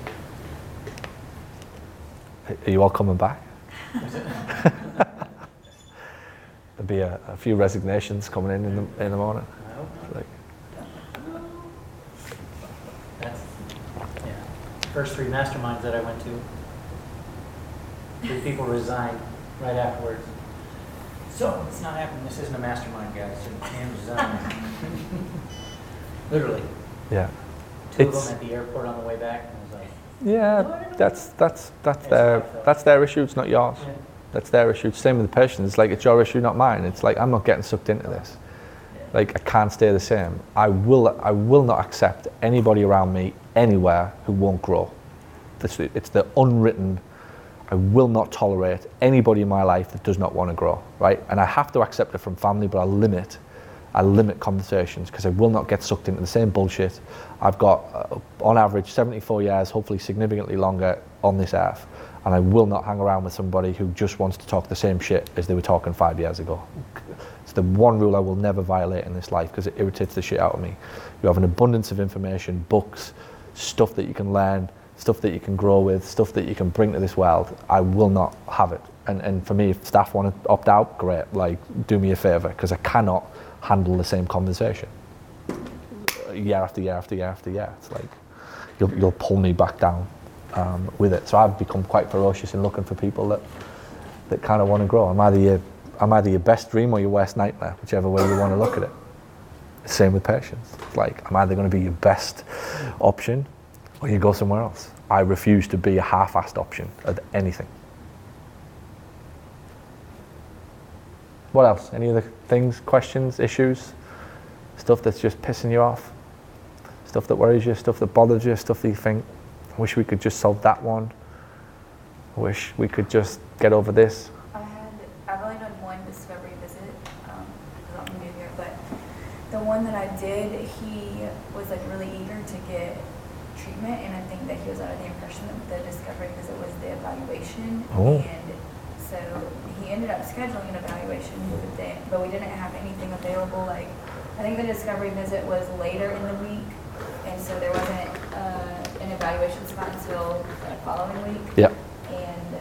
Are you all coming back? There'll be a, a few resignations coming in in the, in the morning. I hope not. Like, that's, yeah. First three masterminds that I went to, three people resigned right afterwards. So, it's not happening. This isn't a mastermind, guys. It's a Literally. Yeah. Two it's, of them at the airport on the way back. I was like, yeah, what? that's that's that's it's their that's their issue. It's not yours. Yeah. That's their issue. Same with the patient. It's like, it's your issue, not mine. It's like, I'm not getting sucked into this. Yeah. Like, I can't stay the same. I will I will not accept anybody around me anywhere who won't grow. This, it's the unwritten. I will not tolerate anybody in my life that does not want to grow, right? And I have to accept it from family, but I limit, I limit conversations because I will not get sucked into the same bullshit. I've got, uh, on average, seventy-four years, hopefully significantly longer on this earth, and I will not hang around with somebody who just wants to talk the same shit as they were talking five years ago. It's the one rule I will never violate in this life because it irritates the shit out of me. You have an abundance of information, books, stuff that you can learn, stuff that you can grow with, stuff that you can bring to this world. I will not have it. And and for me, if staff want to opt out, great, like, do me a favor, because I cannot handle the same conversation year after year after year after year. It's like, you'll, you'll pull me back down um, with it. So I've become quite ferocious in looking for people that that kind of want to grow. I'm either your, I'm either your best dream or your worst nightmare, whichever way you want to look at it. Same with patients. It's like, I'm either going to be your best option or you go somewhere else. I refuse to be a half-assed option at anything. What else? Any other things, questions, issues? Stuff that's just pissing you off? Stuff that worries you, stuff that bothers you, stuff that you think, wish we could just solve that one. I wish we could just get over this. I had, I've only done one discovery visit, um, because I'm new here, but the one that I did, he was like really eager to get treatment, and I think that he was under the impression that the discovery visit was the evaluation. Oh. And so he ended up scheduling an evaluation, but, then, but we didn't have anything available. Like, I think the discovery visit was later in the week, and so there wasn't uh, an evaluation spot until the following week. Yeah. And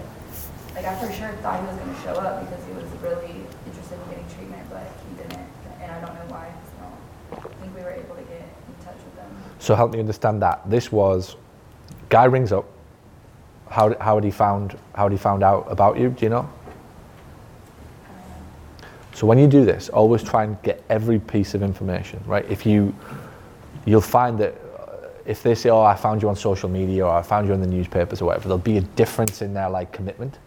like, I for sure thought he was going to show up because he was really interested in getting treatment, but he didn't, and I don't know why. So I think we were able to get in touch with them. So help me understand that. This was, guy rings up. How how had he found how had he found out about you? Do you know? Um, so when you do this, always try and get every piece of information, right? If you you'll find that if they say, oh, I found you on social media, or I found you in the newspapers or whatever, there'll be a difference in their like commitment.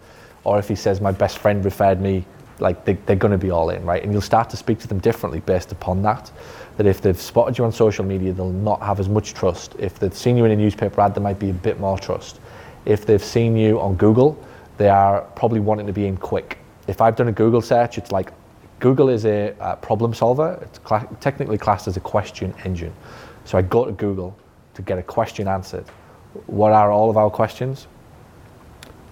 Or if he says, my best friend referred me, like they, they're gonna be all in, right? And you'll start to speak to them differently based upon that. That if they've spotted you on social media, they'll not have as much trust. If they've seen you in a newspaper ad, there might be a bit more trust. If they've seen you on Google, they are probably wanting to be in quick. If I've done a Google search, it's like, Google is a uh, problem solver. It's cla- technically classed as a question engine. So I go to Google to get a question answered. What are all of our questions?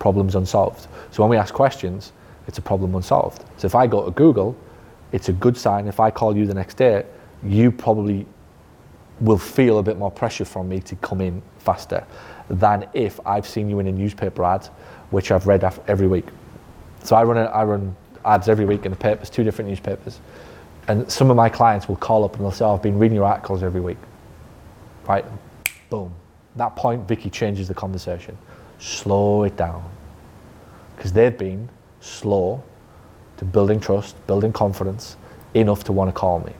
Problems unsolved. So when we ask questions, it's a problem unsolved. So if I go to Google, it's a good sign. If I call you the next day, you probably will feel a bit more pressure from me to come in faster than if I've seen you in a newspaper ad, which I've read af- every week. So I run a, I run ads every week in the papers, two different newspapers. And some of my clients will call up and they'll say, oh, I've been reading your articles every week. Right, boom. At that point, Vicky changes the conversation. Slow it down. Because they've been slow to building trust, building confidence, enough to want to call me.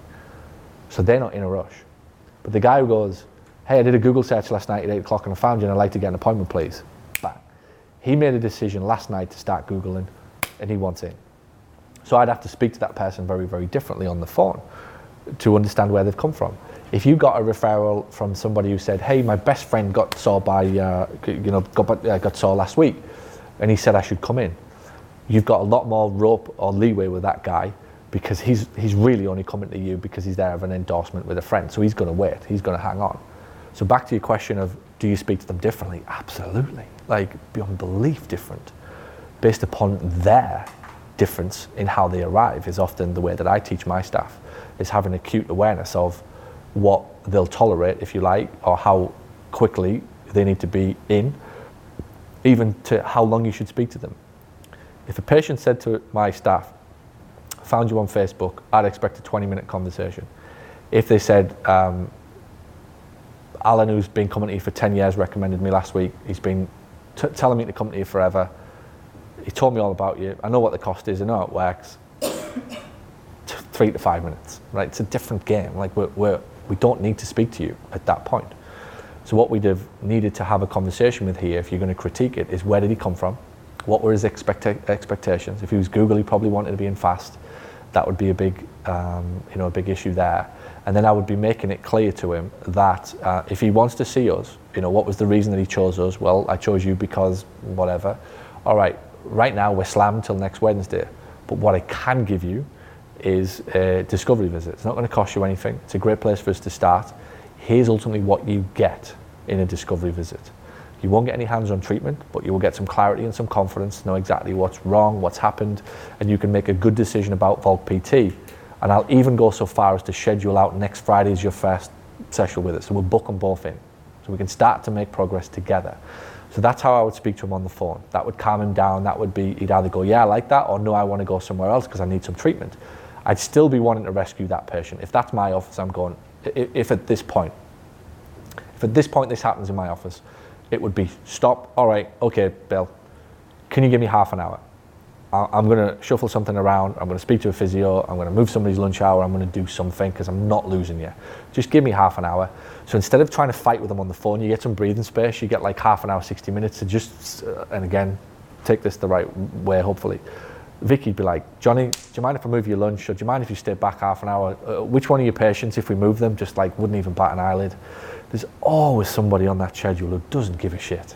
So they're not in a rush. But the guy who goes, hey, I did a Google search last night at eight o'clock and I found you and I'd like to get an appointment, please. Bang. He made a decision last night to start Googling and he wants in. So I'd have to speak to that person very, very differently on the phone to understand where they've come from. If you got a referral from somebody who said, hey, my best friend got sore by, uh, you know, got, uh, got sore last week and he said I should come in. You've got a lot more rope or leeway with that guy because he's he's really only coming to you because he's there of an endorsement with a friend. So he's going to wait. He's going to hang on. So back to your question of, do you speak to them differently? Absolutely. Like, beyond belief different. Based upon their difference in how they arrive is often the way that I teach my staff, is having acute awareness of what they'll tolerate, if you like, or how quickly they need to be in, even to how long you should speak to them. If a patient said to my staff, found you on Facebook, I'd expect a twenty minute conversation. If they said, um, Alan, who's been coming to you for ten years, recommended me last week. He's been t- telling me to come to you forever. He told me all about you. I know what the cost is. I know it works. T- three to five minutes, right? It's a different game. Like, we're, we're, we don't need to speak to you at that point. So what we'd have needed to have a conversation with here, if you're going to critique it, is where did he come from? What were his expecta- expectations? If he was Google, he probably wanted to be in fast. That would be a big, um, you know, a big issue there. And then I would be making it clear to him that uh, if he wants to see us, you know, what was the reason that he chose us? Well, I chose you because whatever. All right, right now we're slammed till next Wednesday. But what I can give you is a discovery visit. It's not going to cost you anything. It's a great place for us to start. Here's ultimately what you get in a discovery visit. You won't get any hands-on treatment, but you will get some clarity and some confidence, know exactly what's wrong, what's happened, and you can make a good decision about Volk P T. And I'll even go so far as to schedule out next Friday as your first session with us. So we'll book them both in. So we can start to make progress together. So that's how I would speak to him on the phone. That would calm him down. That would be, he'd either go, yeah, I like that, or no, I want to go somewhere else because I need some treatment. I'd still be wanting to rescue that patient. If that's my office, I'm going, if at this point, if at this point this happens in my office, it would be, stop, all right, okay, Bill, can you give me half an hour? I'm going to shuffle something around, I'm going to speak to a physio, I'm going to move somebody's lunch hour, I'm going to do something because I'm not losing you. Just give me half an hour. So instead of trying to fight with them on the phone, you get some breathing space, you get like half an hour, sixty minutes to just, and again, take this the right way, hopefully, Vicky'd be like, Johnny, do you mind if I move your lunch? Or do you mind if you stay back half an hour? Uh, which one of your patients, if we move them, just like wouldn't even bat an eyelid? There's always somebody on that schedule who doesn't give a shit.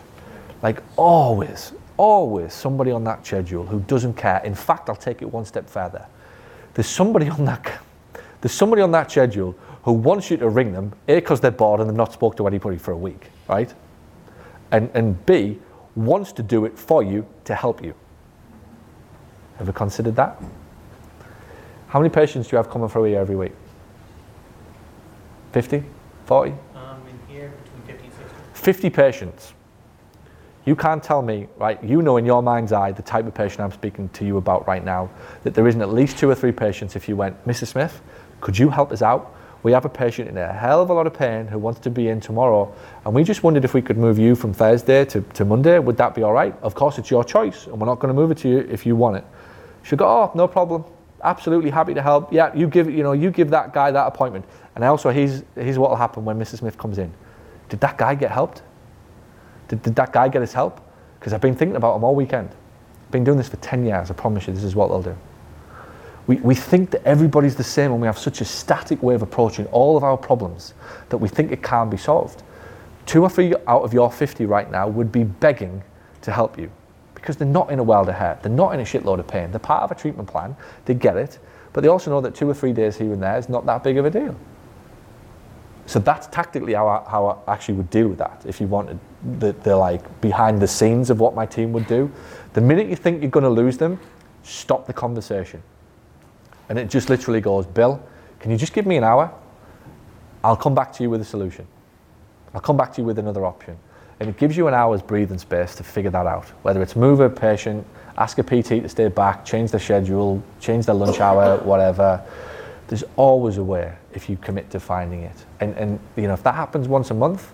Like always, always somebody on that schedule who doesn't care. In fact, I'll take it one step further. There's somebody on that, there's somebody on that schedule who wants you to ring them, A, because they're bored and they've not spoke to anybody for a week, right? And, and B, wants to do it for you to help you. Ever considered that? How many patients do you have coming through here every week? fifty? forty? Um, in here, between fifty and sixty. fifty patients. You can't tell me, right, you know in your mind's eye the type of patient I'm speaking to you about right now, that there isn't at least two or three patients if you went, Missus Smith, could you help us out? We have a patient in a hell of a lot of pain who wants to be in tomorrow, and we just wondered if we could move you from Thursday to, to Monday. Would that be all right? Of course, it's your choice, and we're not going to move it to you if you want it. She'll go, oh, no problem. Absolutely happy to help. Yeah, you give you know, you give that guy that appointment. And also, here's, here's what will happen when Missus Smith comes in. Did that guy get helped? Did, did that guy get his help? Because I've been thinking about him all weekend. I've been doing this for ten years. I promise you, this is what they'll do. We, we think that everybody's the same, and we have such a static way of approaching all of our problems that we think it can't be solved. Two or three out of your fifty right now would be begging to help you because they're not in a world of hurt. They're not in a shitload of pain. They're part of a treatment plan. They get it, but they also know that two or three days here and there is not that big of a deal. So that's tactically how I, how I actually would deal with that. If you wanted the, the like behind the scenes of what my team would do, the minute you think you're going to lose them, stop the conversation. And it just literally goes, Bill, can you just give me an hour? I'll come back to you with a solution. I'll come back to you with another option. And it gives you an hour's breathing space to figure that out. Whether it's move a patient, ask a P T to stay back, change their schedule, change their lunch hour, whatever. There's always a way if you commit to finding it. And, and you know, if that happens once a month,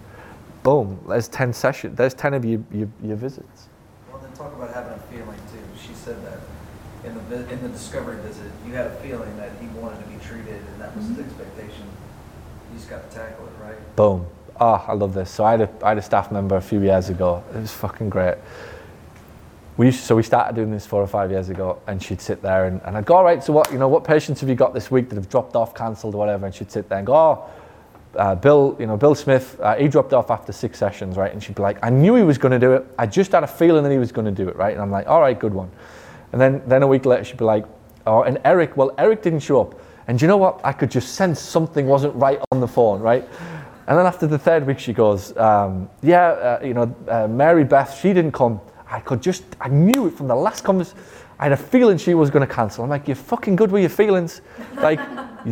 boom, there's ten sessions, there's ten of your, your, your visits. Well, then talk about having a feeling too. She said that. In the, in the discovery visit, you had a feeling that he wanted to be treated, and that was his expectation. You just got to tackle it, right? Boom. Ah, oh, I love this. So I had, a, I had a staff member a few years ago. It was fucking great. We used to, so we started doing this four or five years ago, and she'd sit there, and, and I'd go, all right, so what, you know, what patients have you got this week that have dropped off, cancelled, or whatever? And she'd sit there and go, oh, uh, Bill, you know, Bill Smith, uh, he dropped off after six sessions, right? And she'd be like, I knew he was going to do it. I just had a feeling that he was going to do it, right? And I'm like, all right, good one. And then, then a week later, she'd be like, oh, and Eric, well, Eric didn't show up. And do you know what? I could just sense something wasn't right on the phone, right? And then after the third week, she goes, um, yeah, uh, you know, uh, Mary Beth, she didn't come. I could just, I knew it from the last conversation. I had a feeling she was going to cancel. I'm like, you're fucking good with your feelings. Like,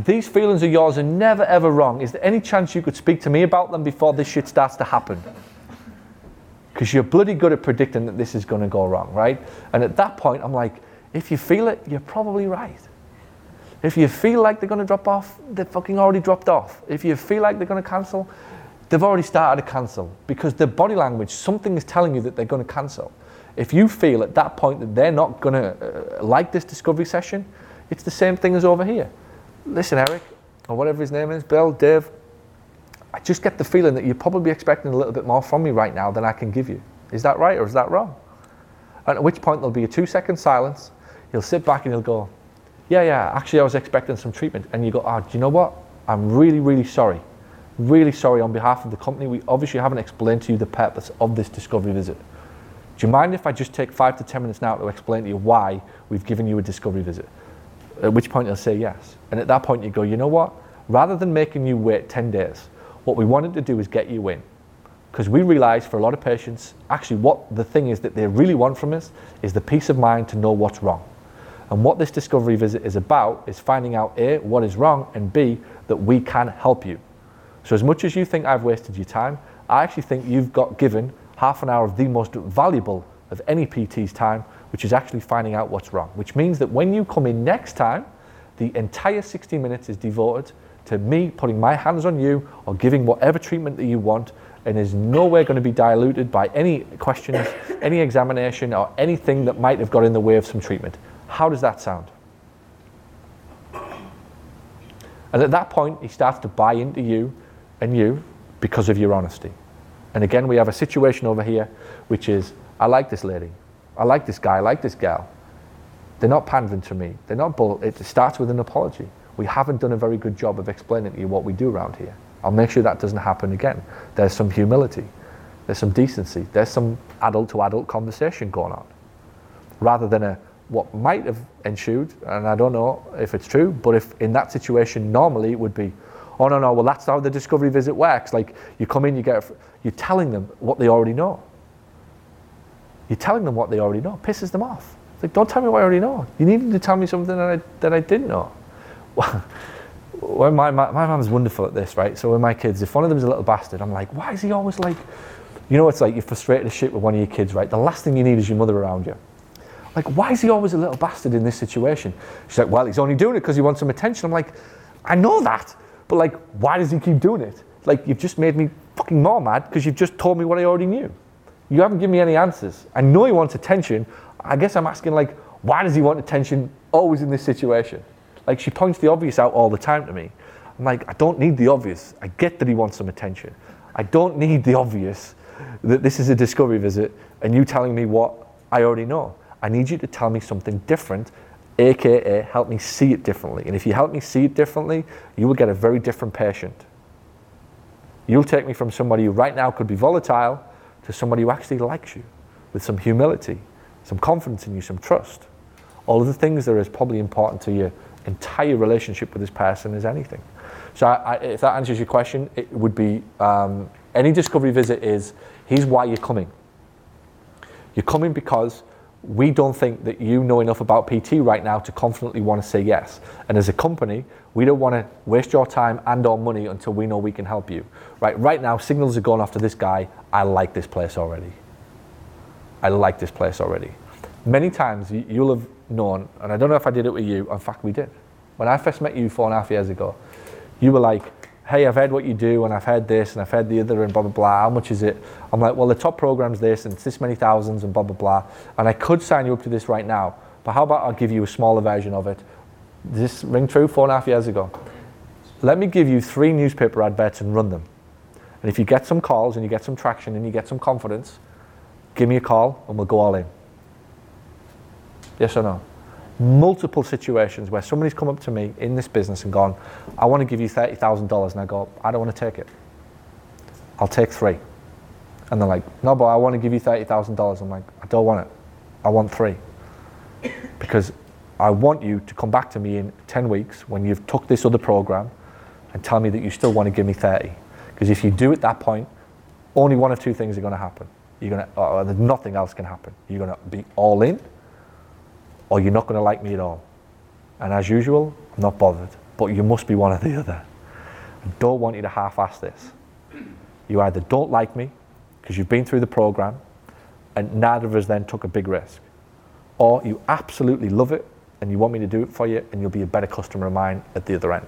these feelings of yours are never, ever wrong. Is there any chance you could speak to me about them before this shit starts to happen? Because you're bloody good at predicting that this is going to go wrong, right? And at that point, I'm like, if you feel it, you're probably right. If you feel like they're going to drop off, they've fucking already dropped off. If you feel like they're going to cancel, they've already started to cancel. Because their body language, something is telling you that they're going to cancel. If you feel at that point that they're not going to uh, like this discovery session, it's the same thing as over here. Listen, Eric, or whatever his name is, Bill, Dave, I just get the feeling that you're probably expecting a little bit more from me right now than I can give you. Is that right or is that wrong? And at which point there'll be a two second silence. You'll sit back and you'll go, yeah, yeah, actually I was expecting some treatment. And you go, oh, do you know what? I'm really, really sorry. Really sorry on behalf of the company. We obviously haven't explained to you the purpose of this discovery visit. Do you mind if I just take five to ten minutes now to explain to you why we've given you a discovery visit? At which point you'll say yes. And at that point you go, you know what? Rather than making you wait ten days, what we wanted to do is get you in, because we realize for a lot of patients, actually what the thing is that they really want from us is the peace of mind to know what's wrong. And what this discovery visit is about is finding out A, what is wrong, and B, that we can help you. So as much as you think I've wasted your time, I actually think you've got given half an hour of the most valuable of any P T's time, which is actually finding out what's wrong, which means that when you come in next time, the entire sixty minutes is devoted to me putting my hands on you or giving whatever treatment that you want, and is nowhere going to be diluted by any questions, any examination, or anything that might have got in the way of some treatment. How does that sound? And at that point, he starts to buy into you and you because of your honesty. And again, we have a situation over here, which is, I like this lady. I like this guy. I like this girl. They're not pandering to me. They're not bull. It starts with an apology. We haven't done a very good job of explaining to you what we do around here. I'll make sure that doesn't happen again. There's some humility. There's some decency. There's some adult-to-adult conversation going on. Rather than a what might have ensued, and I don't know if it's true, but if in that situation normally it would be, oh no, no, well that's how the discovery visit works. Like you come in, you get, a, you're telling them what they already know. You're telling them what they already know. Pisses them off. It's like, don't tell me what I already know. You needed to tell me something that I that I didn't know. Well, when my my mum's wonderful at this, right? So when my kids, if one of them's a little bastard, I'm like, why is he always like, you know, it's like you're frustrated as shit with one of your kids, right? The last thing you need is your mother around you. Like, why is he always a little bastard in this situation? She's like, well, he's only doing it because he wants some attention. I'm like, I know that, but like, why does he keep doing it? Like, you've just made me fucking more mad because you've just told me what I already knew. You haven't given me any answers. I know he wants attention. I guess I'm asking, like, why does he want attention always in this situation? Like, she points the obvious out all the time to me. I'm like, I don't need the obvious. I get that he wants some attention. I don't need the obvious that this is a discovery visit and you telling me what I already know. I need you to tell me something different, aka help me see it differently. And if you help me see it differently, you will get a very different patient. You'll take me from somebody who right now could be volatile to somebody who actually likes you, with some humility, some confidence in you, some trust. All of the things that is probably important to your entire relationship with this person is anything. So I, I, if that answers your question, it would be, um, any discovery visit is, here's why you're coming. You're coming because we don't think that you know enough about P T right now to confidently want to say yes. And as a company, we don't want to waste your time and our money until we know we can help you. Right, right now, signals are going off to this guy. I like this place already. I like this place already. Many times you'll have known, and I don't know if I did it with you. In fact, we did. When I first met you four and a half years ago, you were like, hey, I've heard what you do, and I've heard this, and I've heard the other, and blah, blah, blah, how much is it? I'm like, well, the top program's this, and it's this many thousands, and blah, blah, blah, and I could sign you up to this right now, but how about I'll give you a smaller version of it? Does this ring true? Four and a half years ago. Let me give you three newspaper adverts and run them. And if you get some calls, and you get some traction, and you get some confidence, give me a call, and we'll go all in. Yes or no? Multiple situations where somebody's come up to me in this business and gone, I want to give you thirty thousand dollars, and I go, I don't want to take it. I'll take three. And they're like, no, but I want to give you thirty thousand dollars. I'm like, I don't want it. I want three. Because I want you to come back to me in ten weeks when you've took this other program and tell me that you still want to give me thirty. Because if you do at that point, only one of two things are going to happen. You're going to, or nothing else can happen. You're going to be all in, or you're not going to like me at all. And as usual, I'm not bothered, but you must be one or the other. I don't want you to half-ass this. You either don't like me, because you've been through the program, and neither of us then took a big risk, or you absolutely love it, and you want me to do it for you, and you'll be a better customer of mine at the other end.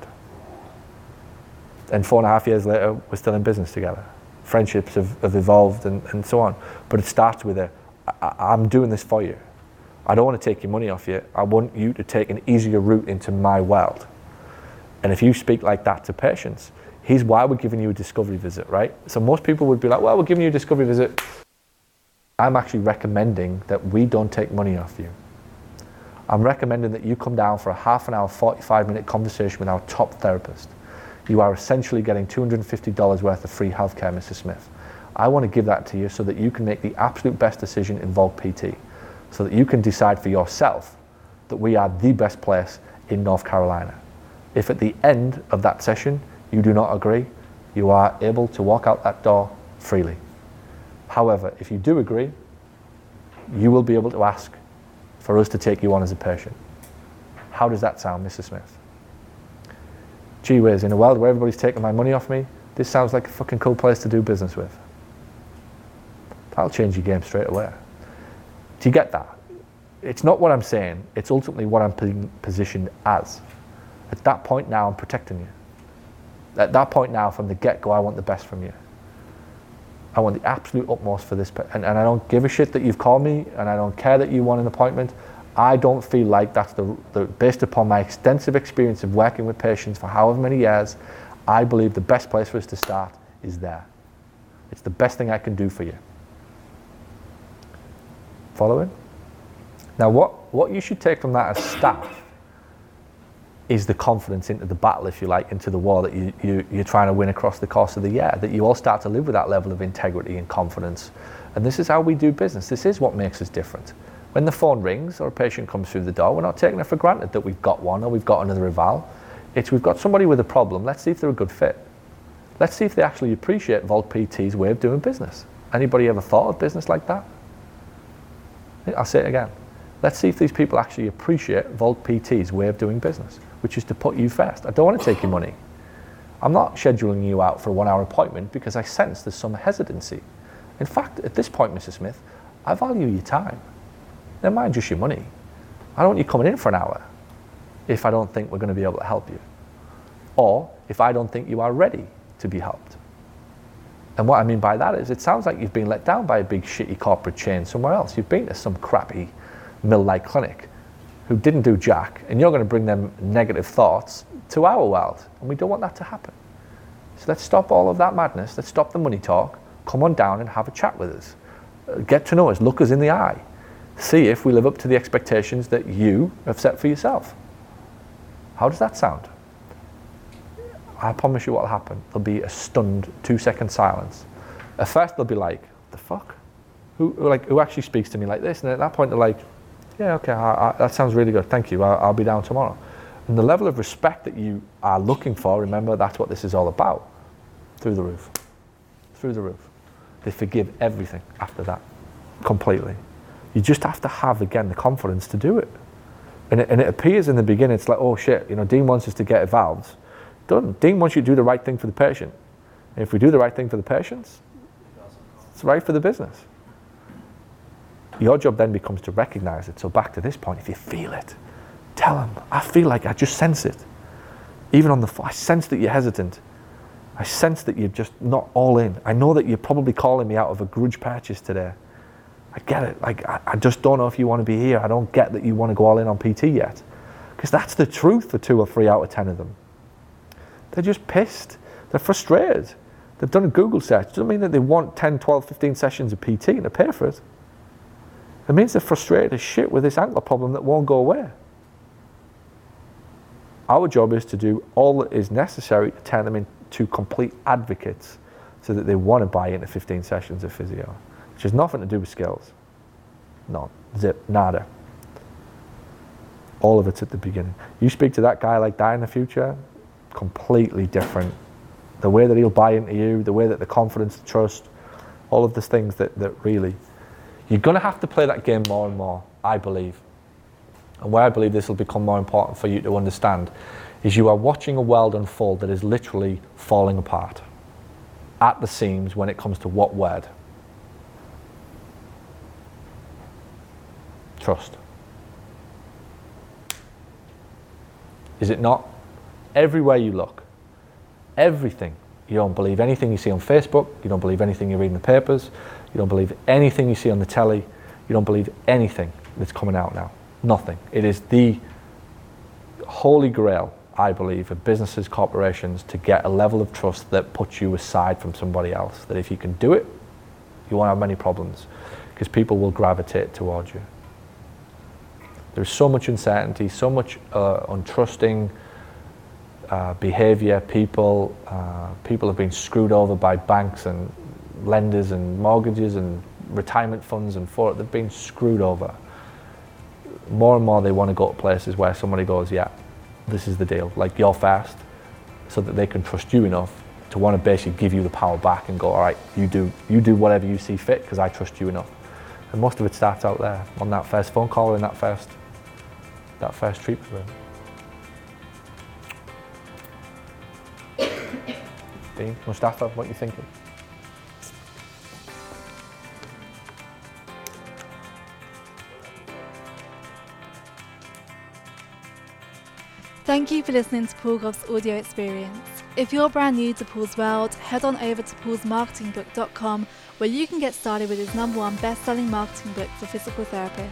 And four and a half years later, we're still in business together. Friendships have, have evolved and, and so on, but it starts with a, I, I'm doing this for you. I don't want to take your money off you. I want you to take an easier route into my world. And if you speak like that to patients, here's why we're giving you a discovery visit, right? So most people would be like, well, we're giving you a discovery visit. I'm actually recommending that we don't take money off you. I'm recommending that you come down for a half an hour, forty-five minute conversation with our top therapist. You are essentially getting two hundred fifty dollars worth of free healthcare, Mister Smith. I want to give that to you so that you can make the absolute best decision in Volk P T. So that you can decide for yourself that we are the best place in North Carolina. If at the end of that session you do not agree, you are able to walk out that door freely. However, if you do agree, you will be able to ask for us to take you on as a patient. How does that sound, Missus Smith? Gee whiz, in a world where everybody's taking my money off me, this sounds like a fucking cool place to do business with. That'll change your game straight away. Do you get that? It's not what I'm saying, it's ultimately what I'm being positioned as. At that point now, I'm protecting you. At that point now, from the get-go, I want the best from you. I want the absolute utmost for this, pe- and, and I don't give a shit that you've called me, and I don't care that you want an appointment. I don't feel like that's the, the, based upon my extensive experience of working with patients for however many years, I believe the best place for us to start is there. It's the best thing I can do for you. Following? Now what what you should take from that as staff is the confidence into the battle, if you like, into the war that you, you, you're trying to win across the course of the year, that you all start to live with that level of integrity and confidence. And this is how we do business. This is what makes us different. When the phone rings or a patient comes through the door, we're not taking it for granted that we've got one or we've got another eval. It's we've got somebody with a problem. Let's see if they're a good fit. Let's see if they actually appreciate Volk P T's way of doing business. Anybody ever thought of business like that? I'll say it again. Let's see if these people actually appreciate Volk P T's way of doing business, which is to put you first. I don't want to take your money. I'm not scheduling you out for a one-hour appointment because I sense there's some hesitancy. In fact, at this point, Missus Smith, I value your time. Never mind just your money. I don't want you coming in for an hour if I don't think we're going to be able to help you, or if I don't think you are ready to be helped. And what I mean by that is it sounds like you've been let down by a big shitty corporate chain somewhere else. You've been to some crappy mill-like clinic who didn't do jack, and you're going to bring them negative thoughts to our world, and we don't want that to happen. So let's stop all of that madness. Let's stop the money talk. Come on down and have a chat with us. Get to know us. Look us in the eye. See if we live up to the expectations that you have set for yourself. How does that sound? I promise you what will happen. There'll be a stunned two-second silence. At first, they'll be like, the fuck? Who like who actually speaks to me like this? And at that point, they're like, yeah, okay, I, I, that sounds really good. Thank you. I, I'll be down tomorrow. And the level of respect that you are looking for, remember, that's what this is all about. Through the roof. Through the roof. They forgive everything after that, completely. You just have to have, again, the confidence to do it. And it, and it appears in the beginning, it's like, oh shit, you know, Dean wants us to get valves done. Dean wants you to do the right thing for the patient. And if we do the right thing for the patients, it's right for the business. Your job then becomes to recognize it. So back to this point, if you feel it, tell them, I feel like I just sense it. Even on the phone, I sense that you're hesitant. I sense that you're just not all in. I know that you're probably calling me out of a grudge purchase today. I get it, like, I, I just don't know if you want to be here. I don't get that you want to go all in on P T yet. Because that's the truth for two or three out of ten of them. They're just pissed, they're frustrated. They've done a Google search. It doesn't mean that they want ten, twelve, fifteen sessions of P T and they pay for it. It means they're frustrated as shit with this ankle problem that won't go away. Our job is to do all that is necessary to turn them into complete advocates so that they want to buy into fifteen sessions of physio. Which has nothing to do with skills. None. Zip. Nada. All of it's at the beginning. You speak to that guy like that in the future, completely different. The way that he'll buy into you, the way that the confidence, the trust, all of these things that, that really, you're going to have to play that game more and more, I believe. And where I believe this will become more important for you to understand is you are watching a world unfold that is literally falling apart at the seams when it comes to what word? Trust. Is it not? Everywhere you look, everything. You don't believe anything you see on Facebook, you don't believe anything you read in the papers, you don't believe anything you see on the telly, you don't believe anything that's coming out now. Nothing. It is the holy grail, I believe, of businesses, corporations to get a level of trust that puts you aside from somebody else. That if you can do it, you won't have many problems because people will gravitate towards you. There's so much uncertainty, so much uh, untrusting uh, behavior. People uh, people have been screwed over by banks and lenders and mortgages and retirement funds and for it. They've been screwed over. More and more they want to go to places where somebody goes, yeah, this is the deal. Like, you're first, so that they can trust you enough to want to basically give you the power back and go, all right, you do, you do whatever you see fit because I trust you enough. And most of it starts out there, on that first phone call or in that first that first treat for them. Dean, Mustafa, what are you thinking? Thank you for listening to Paul Goff's audio experience. If you're brand new to Paul's world, head on over to pauls marketing book dot com where you can get started with his number one best-selling marketing book for physical therapists.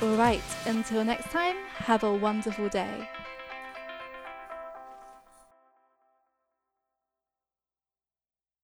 All right, until next time, have a wonderful day.